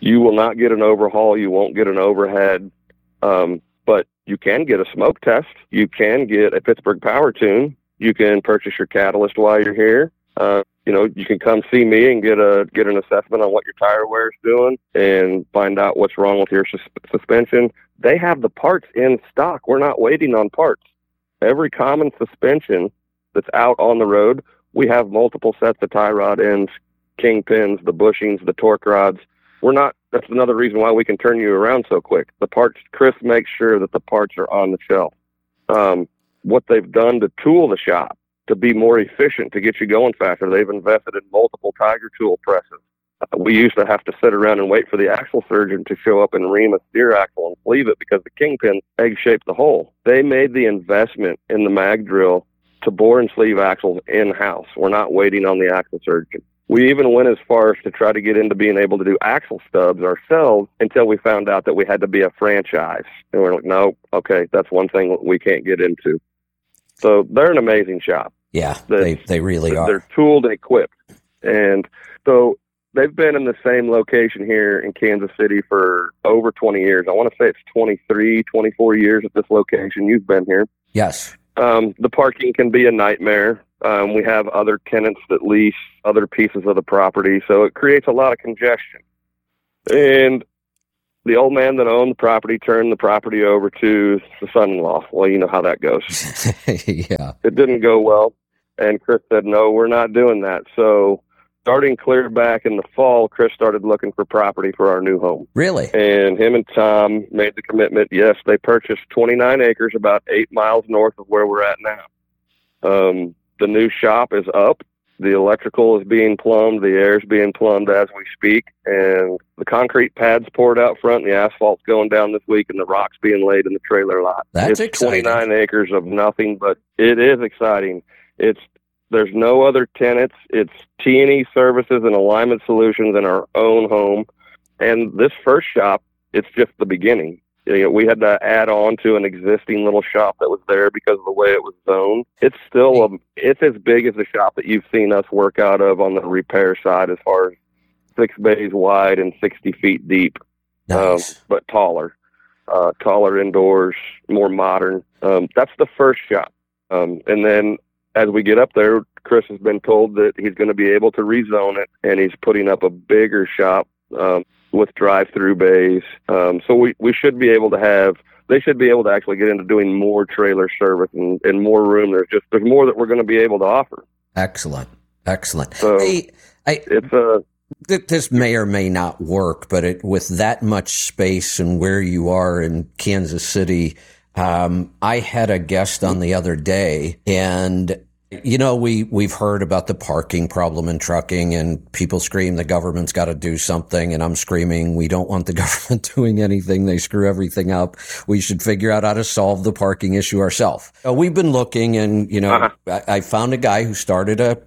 You will not get an overhaul. You won't get an overhead. But you can get a smoke test. You can get a Pittsburgh power tune. You can purchase your catalyst while you're here. You know, you can come see me and get an assessment on what your tire wear is doing and find out what's wrong with your suspension. They have the parts in stock. We're not waiting on parts. Every common suspension that's out on the road, we have multiple sets of tie rod ends, kingpins, the bushings, the torque rods. We're not. That's another reason why we can turn you around so quick. The parts, Chris makes sure that the parts are on the shelf. What they've done to tool the shop to be more efficient, to get you going faster, they've invested in multiple Tiger tool presses. We used to have to sit around and wait for the axle surgeon to show up and ream a steer axle and sleeve it because the kingpin egg-shaped the hole. They made the investment in the mag drill to bore and sleeve axles in-house. We're not waiting on the axle surgeon. We even went as far as to try to get into being able to do axle stubs ourselves until we found out that we had to be a franchise. And we're like, no, okay, that's one thing we can't get into. So they're an amazing shop. Yeah, they really are. They're tooled and equipped. And so they've been in the same location here in Kansas City for over 20 years. I want to say it's 23, 24 years at this location. You've been here. Yes. The parking can be a nightmare. We have other tenants that lease other pieces of the property, so it creates a lot of congestion. And the old man that owned the property turned the property over to the son-in-law. Well, you know how that goes. Yeah. It didn't go well, and Chris said, no, we're not doing that. So starting clear back in the fall, Chris started looking for property for our new home. Really? And him and Tom made the commitment. Yes, they purchased 29 acres about 8 miles north of where we're at now. The new shop is up. The electrical is being plumbed. The air is being plumbed as we speak. And the concrete pads poured out front. And the asphalt's going down this week, and the rock's being laid in the trailer lot. That's exciting. 29 acres of nothing, but it is exciting. There's no other tenants. It's T&E services and Alignment Solutions in our own home. And this first shop, it's just the beginning. You know, we had to add on to an existing little shop that was there because of the way it was zoned. It's still it's as big as the shop that you've seen us work out of on the repair side, as far as 6 bays wide and 60 feet deep. Nice. But taller indoors, more modern. That's the first shop. And then as we get up there, Chris has been told that he's going to be able to rezone it, and he's putting up a bigger shop, with drive-through bays. So we should be able to have, they should be able to actually get into doing more trailer service and more room. There's more that we're going to be able to offer. Excellent. So this may or may not work, but with that much space and where you are in Kansas City, I had a guest on the other day, and you know, we've heard about the parking problem in trucking, and people scream the government's got to do something, and I'm screaming we don't want the government doing anything. They screw everything up. We should figure out how to solve the parking issue ourselves. So we've been looking, and you know, I found a guy who started a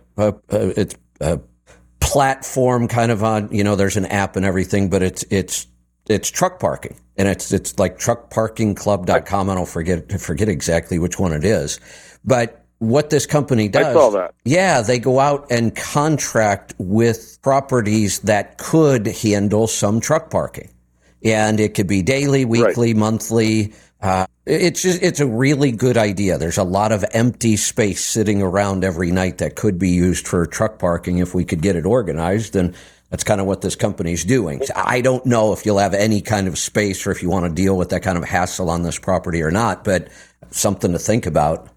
platform kind of on, you know, there's an app and everything, but it's truck parking, and it's like truckparkingclub.com. I don't forget exactly which one it is, but what this company does, I saw that. Yeah, they go out and contract with properties that could handle some truck parking, and it could be daily, weekly, monthly. It's a really good idea. There's a lot of empty space sitting around every night that could be used for truck parking if we could get it organized, and that's kind of what this company's doing. So I don't know if you'll have any kind of space or if you want to deal with that kind of hassle on this property or not, but something to think about.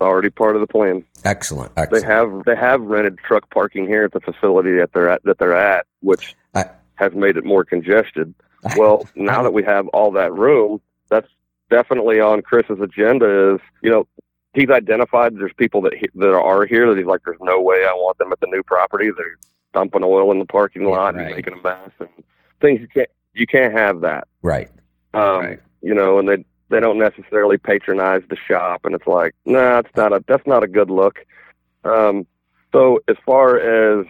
Already part of the plan. Excellent. They have rented truck parking here at the facility that they're at, which has made it more congested. Well, now that we have all that room, that's definitely on Chris's agenda. Is, you know, he's identified there's people that are here that he's like, there's no way I want them at the new property. They're dumping oil in the parking lot and making a mess and things. You can't have that. Right. You know, and they they don't necessarily patronize the shop, and it's like, nah, it's not that's not a good look. So as far as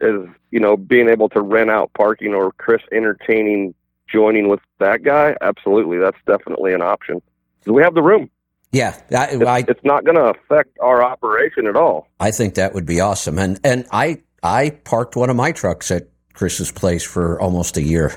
you know, being able to rent out parking or Chris entertaining joining with that guy, absolutely, that's definitely an option. Do we have the room? Yeah, it's not going to affect our operation at all. I think that would be awesome, and I parked one of my trucks at Chris's place for almost a year.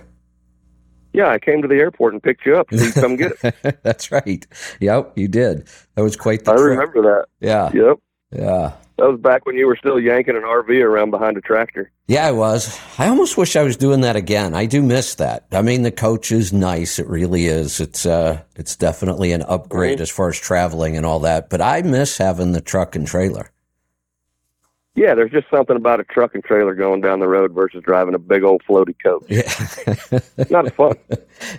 Yeah, I came to the airport and picked you up. So you come get it. That's right. Yep, you did. That was quite the trip. I remember that. Yeah. Yep. Yeah. That was back when you were still yanking an RV around behind a tractor. Yeah, I was. I almost wish I was doing that again. I do miss that. I mean, the coach is nice. It really is. It's definitely an upgrade as far as traveling and all that. But I miss having the truck and trailer. Yeah, there's just something about a truck and trailer going down the road versus driving a big old floaty coach. Yeah. It's not fun.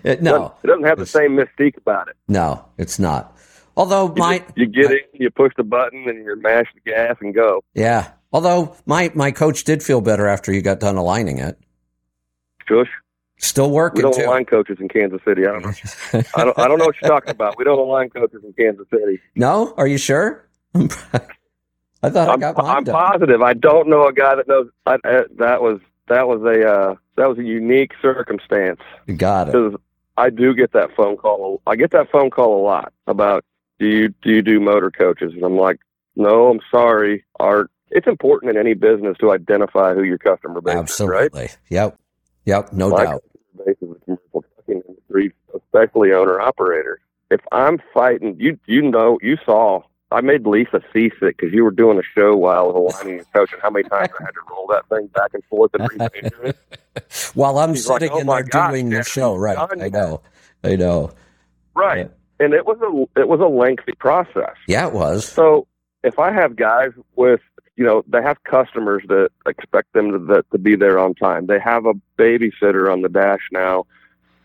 It doesn't have the same mystique about it. No, it's not. Although you get in, you push the button, and you mash the gas and go. Yeah. Although my coach did feel better after you got done aligning it. Shush. Still working. We don't align coaches in Kansas City. I don't know. I don't know what you're talking about. We don't align coaches in Kansas City. No? Are you sure? I thought I got mine done. I'm positive. I don't know a guy that knows. That was a unique circumstance. You got it. Because I do get that phone call. I get that phone call a lot about do you do motor coaches, and I'm like, no, I'm sorry. It's important in any business to identify who your customer base is, right? Yep, no doubt. My customer base is the commercial trucking industry, especially owner operator. If I'm fighting, you saw. I made Lisa seasick because you were doing a show while aligning and coaching. How many times I had to roll that thing back and forth and repaint it? While I'm sitting in there doing the show, right? I know. Right, and it was a lengthy process. Yeah, it was. So if I have guys with, you know, they have customers that expect them to be there on time. They have a babysitter on the dash now.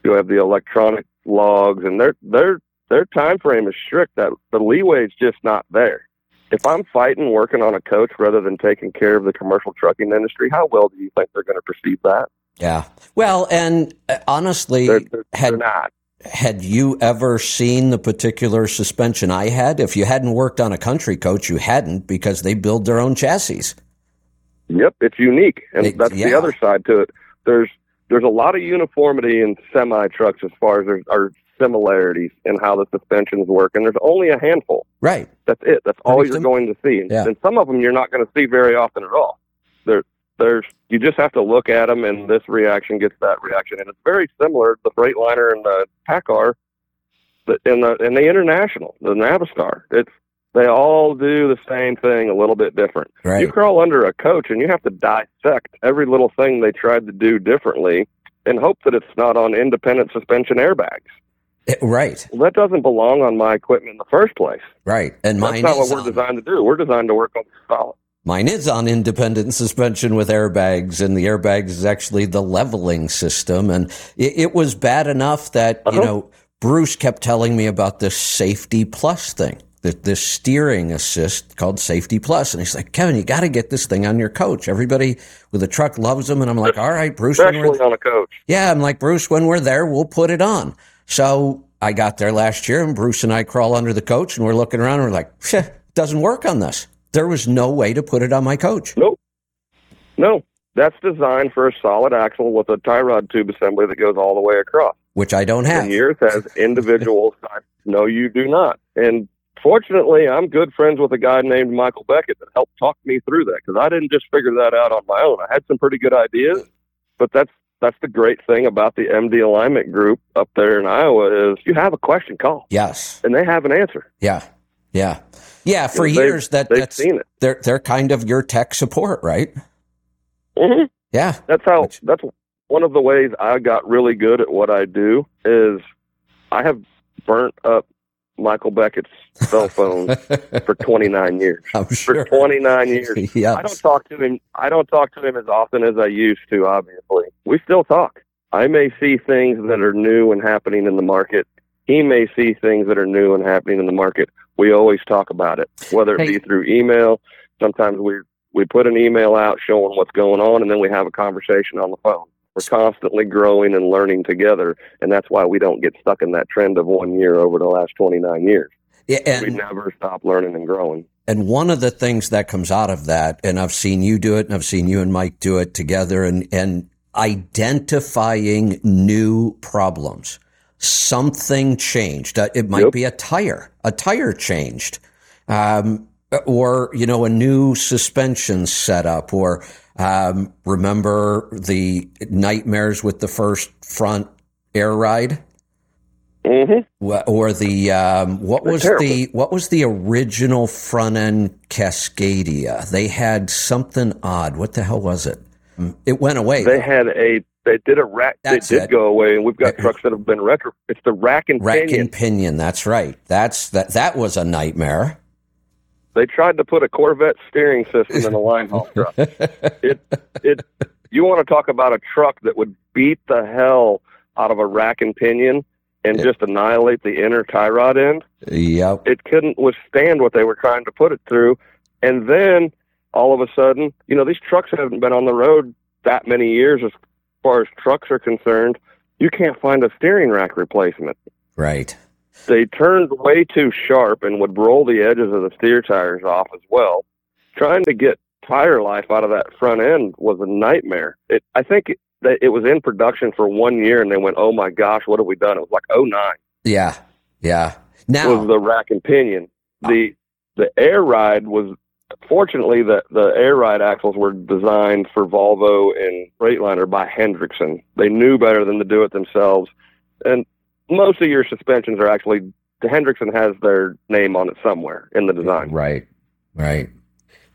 You have the electronic logs, and their time frame is strict. That the leeway is just not there. If I'm fighting working on a coach rather than taking care of the commercial trucking industry, how well do you think they're going to perceive that? Yeah. Well, and honestly, had you ever seen the particular suspension I had? If you hadn't worked on a country coach, you hadn't, because they build their own chassis. Yep, it's unique, and that's the other side to it. There's a lot of uniformity in semi trucks as far as there are similarities in how the suspensions work, and there's only a handful. Right. That's it. That's all you're going to see. And, and some of them you're not going to see very often at all. You just have to look at them, and this reaction gets that reaction. And it's very similar to the Freightliner and the PACCAR and the International, the Navistar. They all do the same thing a little bit different. Right. You crawl under a coach, and you have to dissect every little thing they tried to do differently and hope that it's not on independent suspension airbags. Right. Well, that doesn't belong on my equipment in the first place. Right. And that's not what we're designed to do. We're designed to work on the solid. Mine is on independent suspension with airbags, and the airbags is actually the leveling system. And it was bad enough that, you know, Bruce kept telling me about this Safety Plus thing, this steering assist called Safety Plus. And he's like, Kevin, you got to get this thing on your coach. Everybody with a truck loves them. And I'm like, all right, Bruce. Especially on a coach. Yeah, I'm like, Bruce, when we're there, we'll put it on. So I got there last year, and Bruce and I crawl under the coach, and we're looking around, and we're like, it doesn't work on this. There was no way to put it on my coach. Nope. No, that's designed for a solid axle with a tie rod tube assembly that goes all the way across. Which I don't have. And yours has individual sides. No, you do not. And fortunately, I'm good friends with a guy named Michael Beckett that helped talk me through that, because I didn't just figure that out on my own. I had some pretty good ideas, but that's the great thing about the MD Alignment Group up there in Iowa is you have a question, call. Yes. And they have an answer. Yeah. Yeah. Yeah. For years that's seen it. They're kind of your tech support, right? Mm-hmm. Yeah. That's one of the ways I got really good at what I do is I have burnt up Michael Beckett's cell phone for 29 years. I'm sure. For 29 years. Yes. I don't talk to him as often as I used to, obviously. We still talk. I may see things that are new and happening in the market. He may see things that are new and happening in the market. We always talk about it, whether it be through email. Sometimes we put an email out showing what's going on, and then we have a conversation on the phone. We're constantly growing and learning together, and that's why we don't get stuck in that trend of 1 year over the last 29 years. Yeah, and we never stop learning and growing. And one of the things that comes out of that, and I've seen you do it, and I've seen you and Mike do it together, and identifying new problems. Something changed. It might be a tire changed, or, you know, a new suspension setup, or remember the nightmares with the first front air ride? Mm-hmm. Or the what was the original front end Cascadia? They had something odd. What the hell was it? It went away. Go away, and we've got trucks that have been retrofitted. It's the rack and pinion. That's right. That was a nightmare. They tried to put a Corvette steering system in a line haul truck. You want to talk about a truck that would beat the hell out of a rack and pinion? And just annihilate the inner tie rod end. Yep. It couldn't withstand what they were trying to put it through. And then all of a sudden, you know, these trucks haven't been on the road that many years as far as trucks are concerned. You can't find a steering rack replacement. Right. They turned way too sharp and would roll the edges of the steer tires off as well. Trying to get tire life out of that front end was a nightmare. It was in production for 1 year, and they went, oh, my gosh, what have we done? It was like 2009. Yeah, yeah. Now, it was the rack and pinion. The air ride was, fortunately, the air ride axles were designed for Volvo and Freightliner by Hendrickson. They knew better than to do it themselves. And most of your suspensions are actually, Hendrickson has their name on it somewhere in the design. Right.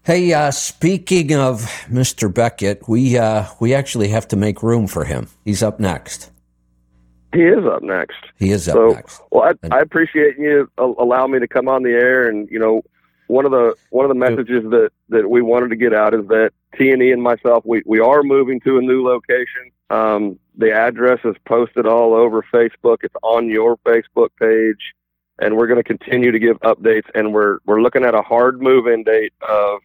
Hey, speaking of Mr. Beckett, we actually have to make room for him. He's up next. He is up next. Well, I appreciate you allowing me to come on the air, and you know, one of the messages that we wanted to get out is that T&E and myself, we are moving to a new location. The address is posted all over Facebook. It's on your Facebook page, and we're going to continue to give updates. And we're looking at a hard move-in date of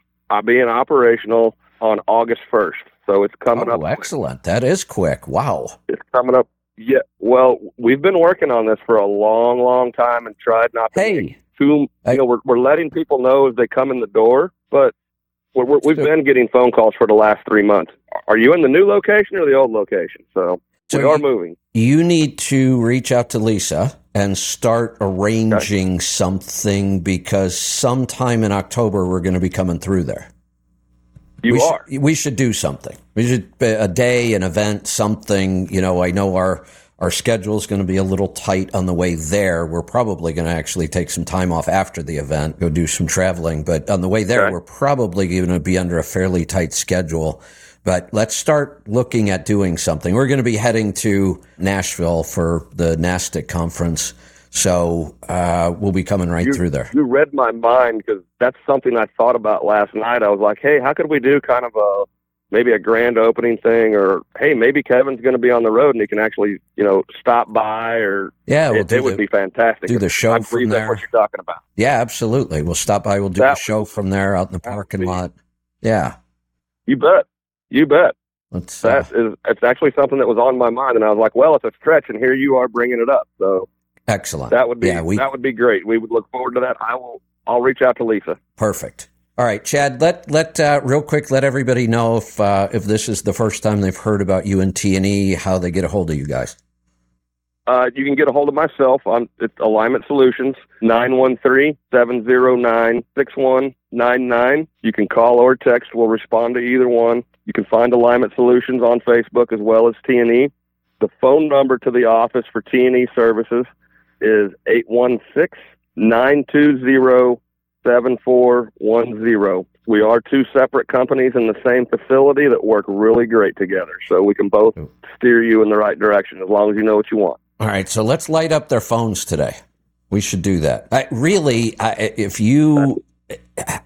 being operational on August 1st. So it's coming up. Oh, excellent. That is quick. Wow. It's coming up. Yeah. Well, we've been working on this for a long, long time and tried not to. Hey. We're letting people know as they come in the door, but we've been getting phone calls for the last 3 months. Are you in the new location or the old location? So we are moving. You need to reach out to Lisa and start arranging something, because sometime in October we're going to be coming through there. We should do something. We should, a day, an event, something. You know, I know our schedule is going to be a little tight on the way there. We're probably going to actually take some time off after the event, go do some traveling. But on the way there, We're probably going to be under a fairly tight schedule. But let's start looking at doing something. We're going to be heading to Nashville for the Nastic Conference, so we'll be coming through there. You read my mind, because that's something I thought about last night. I was like, hey, how could we do kind of maybe a grand opening thing, or, hey, maybe Kevin's going to be on the road and he can actually, you know, stop by, or it would be fantastic. Do the show from there. That's what you're talking about. Yeah, absolutely. We'll stop by. We'll do the show from there out in the parking lot. Yeah. You bet. It's actually something that was on my mind, and I was like, well, it's a stretch, and here you are bringing it up. So excellent. That would be great. We would look forward to that. I'll reach out to Lisa. Perfect. All right, Chad, let real quick, let everybody know if this is the first time they've heard about you and T&E, how they get a hold of you guys. You can get a hold of myself. It's Alignment Solutions, 913-709-6199. You can call or text. We'll respond to either one. You can find Alignment Solutions on Facebook as well as T&E. The phone number to the office for T&E services is 816-920-7410. We are two separate companies in the same facility that work really great together, so we can both steer you in the right direction as long as you know what you want. All right, so let's light up their phones today. We should do that.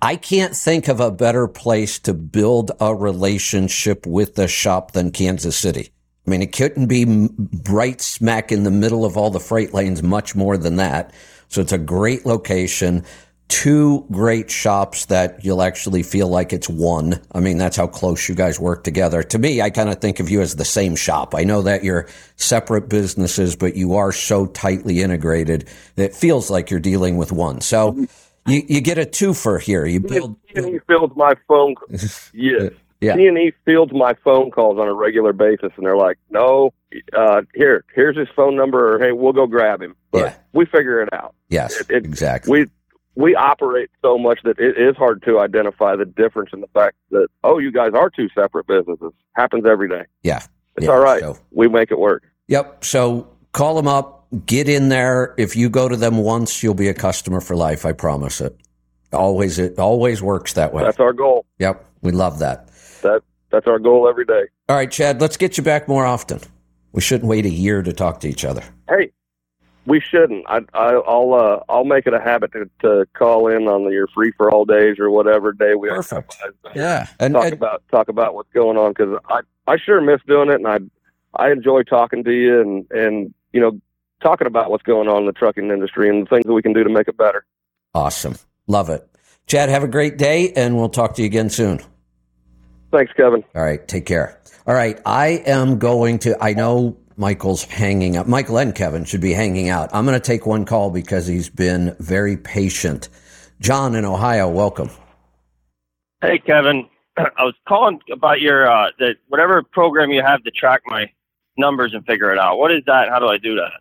I can't think of a better place to build a relationship with the shop than Kansas City. I mean, it couldn't be right smack in the middle of all the freight lanes much more than that. So it's a great location. two great shops that you'll actually feel like it's one. I mean, that's how close you guys work together. To me, I kind of think of you as the same shop. I know that you're separate businesses, but you are so tightly integrated that it feels like you're dealing with one. So you get a twofer here. You build. T&E fields my phone. Yes. Yeah. T&E fields my phone calls on a regular basis, and they're like, no, here's his phone number, or hey, we'll go grab him. But we figure it out. Yes, exactly. We operate so much that it is hard to identify the difference in the fact that, oh, you guys are two separate businesses. Happens every day. Yeah. It's all right. So, we make it work. Yep. So call them up, get in there. If you go to them once, you'll be a customer for life. I promise it. It always works that way. That's our goal. Yep. We love that. That's our goal every day. All right, Chad, let's get you back more often. We shouldn't wait a year to talk to each other. Hey. We shouldn't. I'll make it a habit to call in on your free for all days or whatever day we talk about what's going on, because I sure miss doing it, and I enjoy talking to you and you know, talking about what's going on in the trucking industry and the things that we can do to make it better. Awesome, love it, Chad. Have a great day, and we'll talk to you again soon. Thanks, Kevin. All right, take care. All right, I know. Michael's hanging up. Michael and Kevin should be hanging out. I'm going to take one call because he's been very patient. John in Ohio, welcome. Hey, Kevin. I was calling about your whatever program you have to track my numbers and figure it out. What is that? How do I do that?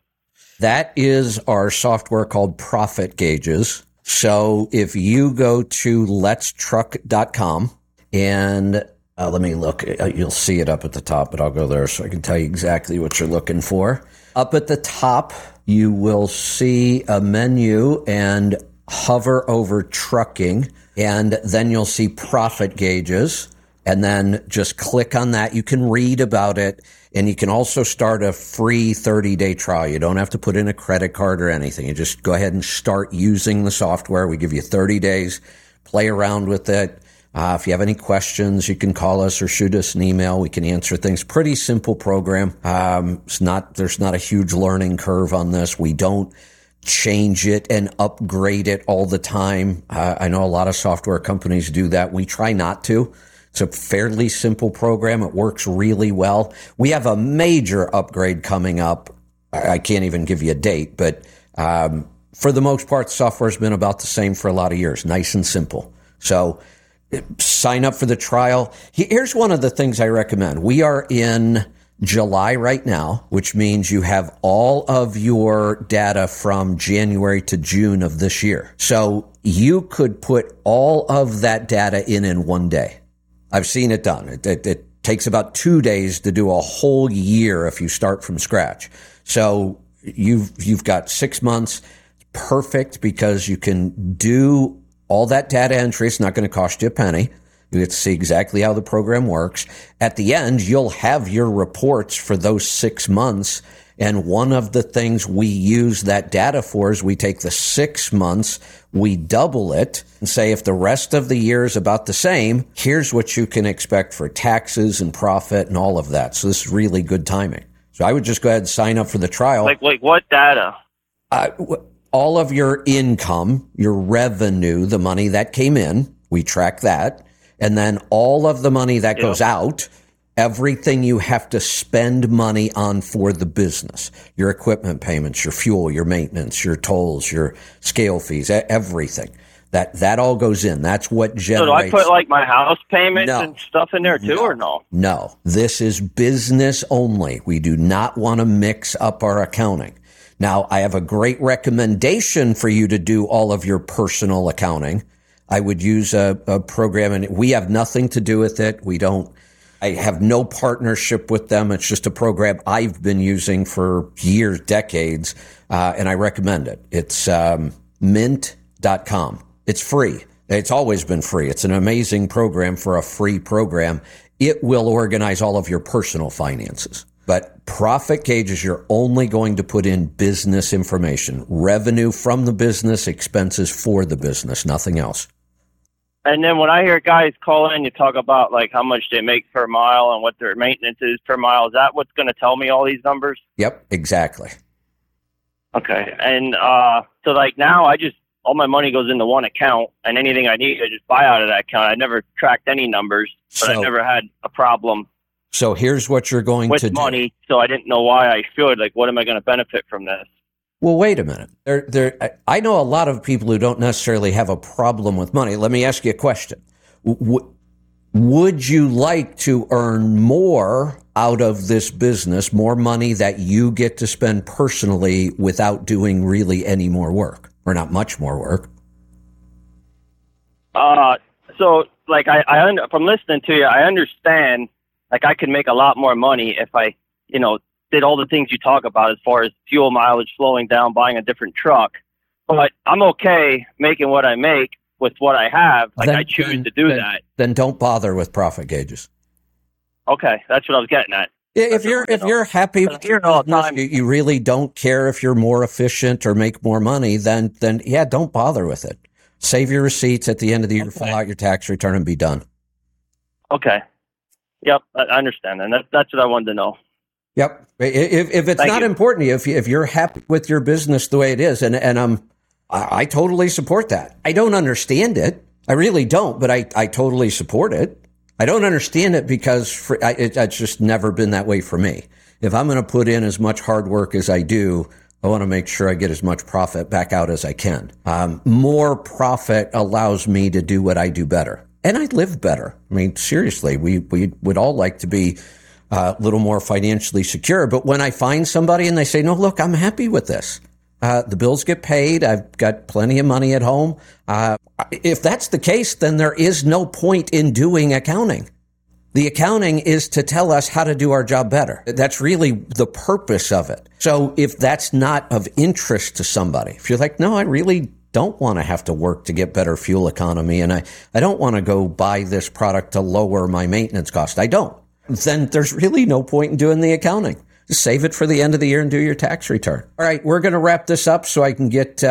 That is our software called Profit Gauges. So if you go to letstruck.com and let me look. You'll see it up at the top, but I'll go there so I can tell you exactly what you're looking for. Up at the top, you will see a menu and hover over trucking, and then you'll see Profit Gauges, and then just click on that. You can read about it, and you can also start a free 30-day trial. You don't have to put in a credit card or anything. You just go ahead and start using the software. We give you 30 days. Play around with it. If you have any questions, you can call us or shoot us an email. We can answer things. Pretty simple program. There's not a huge learning curve on this. We don't change it and upgrade it all the time. I know a lot of software companies do that. We try not to. It's a fairly simple program. It works really well. We have a major upgrade coming up. I can't even give you a date, but for the most part, software has been about the same for a lot of years. Nice and simple. So sign up for the trial. Here's one of the things I recommend. We are in July right now, which means you have all of your data from January to June of this year. So you could put all of that data in one day. I've seen it done. It takes about 2 days to do a whole year if you start from scratch. So you've got 6 months. Perfect, because you can do all that data entry. It's not going to cost you a penny. You get to see exactly how the program works. At the end, you'll have your reports for those 6 months. And one of the things we use that data for is we take the 6 months, we double it, and say if the rest of the year is about the same, here's what you can expect for taxes and profit and all of that. So this is really good timing. So I would just go ahead and sign up for the trial. Like what data? All of your income, your revenue, the money that came in, we track that. And then all of the money that goes out, everything you have to spend money on for the business, your equipment payments, your fuel, your maintenance, your tolls, your scale fees, everything. That all goes in. That's what generates. So do I put like my house payments and stuff in there too, or no? No. This is business only. We do not want to mix up our accounting. Now, I have a great recommendation for you to do all of your personal accounting. I would use a program, and we have nothing to do with it. I have no partnership with them. It's just a program I've been using for years, decades, and I recommend it. It's mint.com. It's free. It's always been free. It's an amazing program for a free program. It will organize all of your personal finances. But Profit Gauges, you're only going to put in business information, revenue from the business, expenses for the business, nothing else. And then when I hear guys call in, you talk about like how much they make per mile and what their maintenance is per mile. Is that what's going to tell me all these numbers? Yep, exactly. Okay. And so like now I just all my money goes into one account, and anything I need, I just buy out of that account. I never tracked any numbers, but I never had a problem. So here's what you're going to do. With money, so I didn't know why I should. Like, what am I going to benefit from this? Well, wait a minute. I know a lot of people who don't necessarily have a problem with money. Let me ask you a question. Would you like to earn more out of this business, more money that you get to spend personally without doing really any more work, or not much more work? So, from listening to you, I understand, like, I could make a lot more money if I, you know, did all the things you talk about as far as fuel mileage, slowing down, buying a different truck. But I'm okay making what I make with what I have. Like, then, I choose to do that. Then don't bother with profit gauges. Okay, that's what I was getting at. If you're happy with your time, you really don't care if you're more efficient or make more money, then don't bother with it. Save your receipts at the end of the year, fill out your tax return, and be done. Okay. Yep, I understand, and that's what I wanted to know. Yep. If it's not important to you, if you're happy with your business the way it is, and I totally support that. I don't understand it. I really don't, but I totally support it. I don't understand it because it's just never been that way for me. If I'm going to put in as much hard work as I do, I want to make sure I get as much profit back out as I can. More profit allows me to do what I do better. And I live better. I mean, seriously, we would all like to be a little more financially secure. But when I find somebody and they say, no, look, I'm happy with this. The bills get paid. I've got plenty of money at home. If that's the case, then there is no point in doing accounting. The accounting is to tell us how to do our job better. That's really the purpose of it. So if that's not of interest to somebody, if you're like, no, I really don't want to have to work to get better fuel economy, and I don't want to go buy this product to lower my maintenance cost, I don't, then there's really no point in doing the accounting. Just save it for the end of the year and do your tax return. All right, we're going to wrap this up so I can get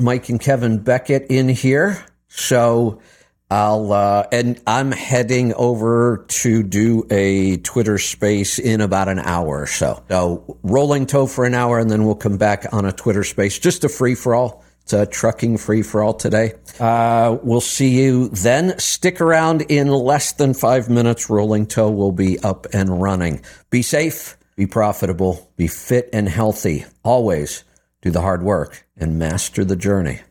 Mike and Kevin Beckett in here. So I'm heading over to do a Twitter space in about an hour or so. So rolling toe for an hour, and then we'll come back on a Twitter space. Just a free-for-all. It's a trucking free-for-all today. We'll see you then. Stick around. In less than 5 minutes, Rolling Toe will be up and running. Be safe, be profitable, be fit and healthy. Always do the hard work and master the journey.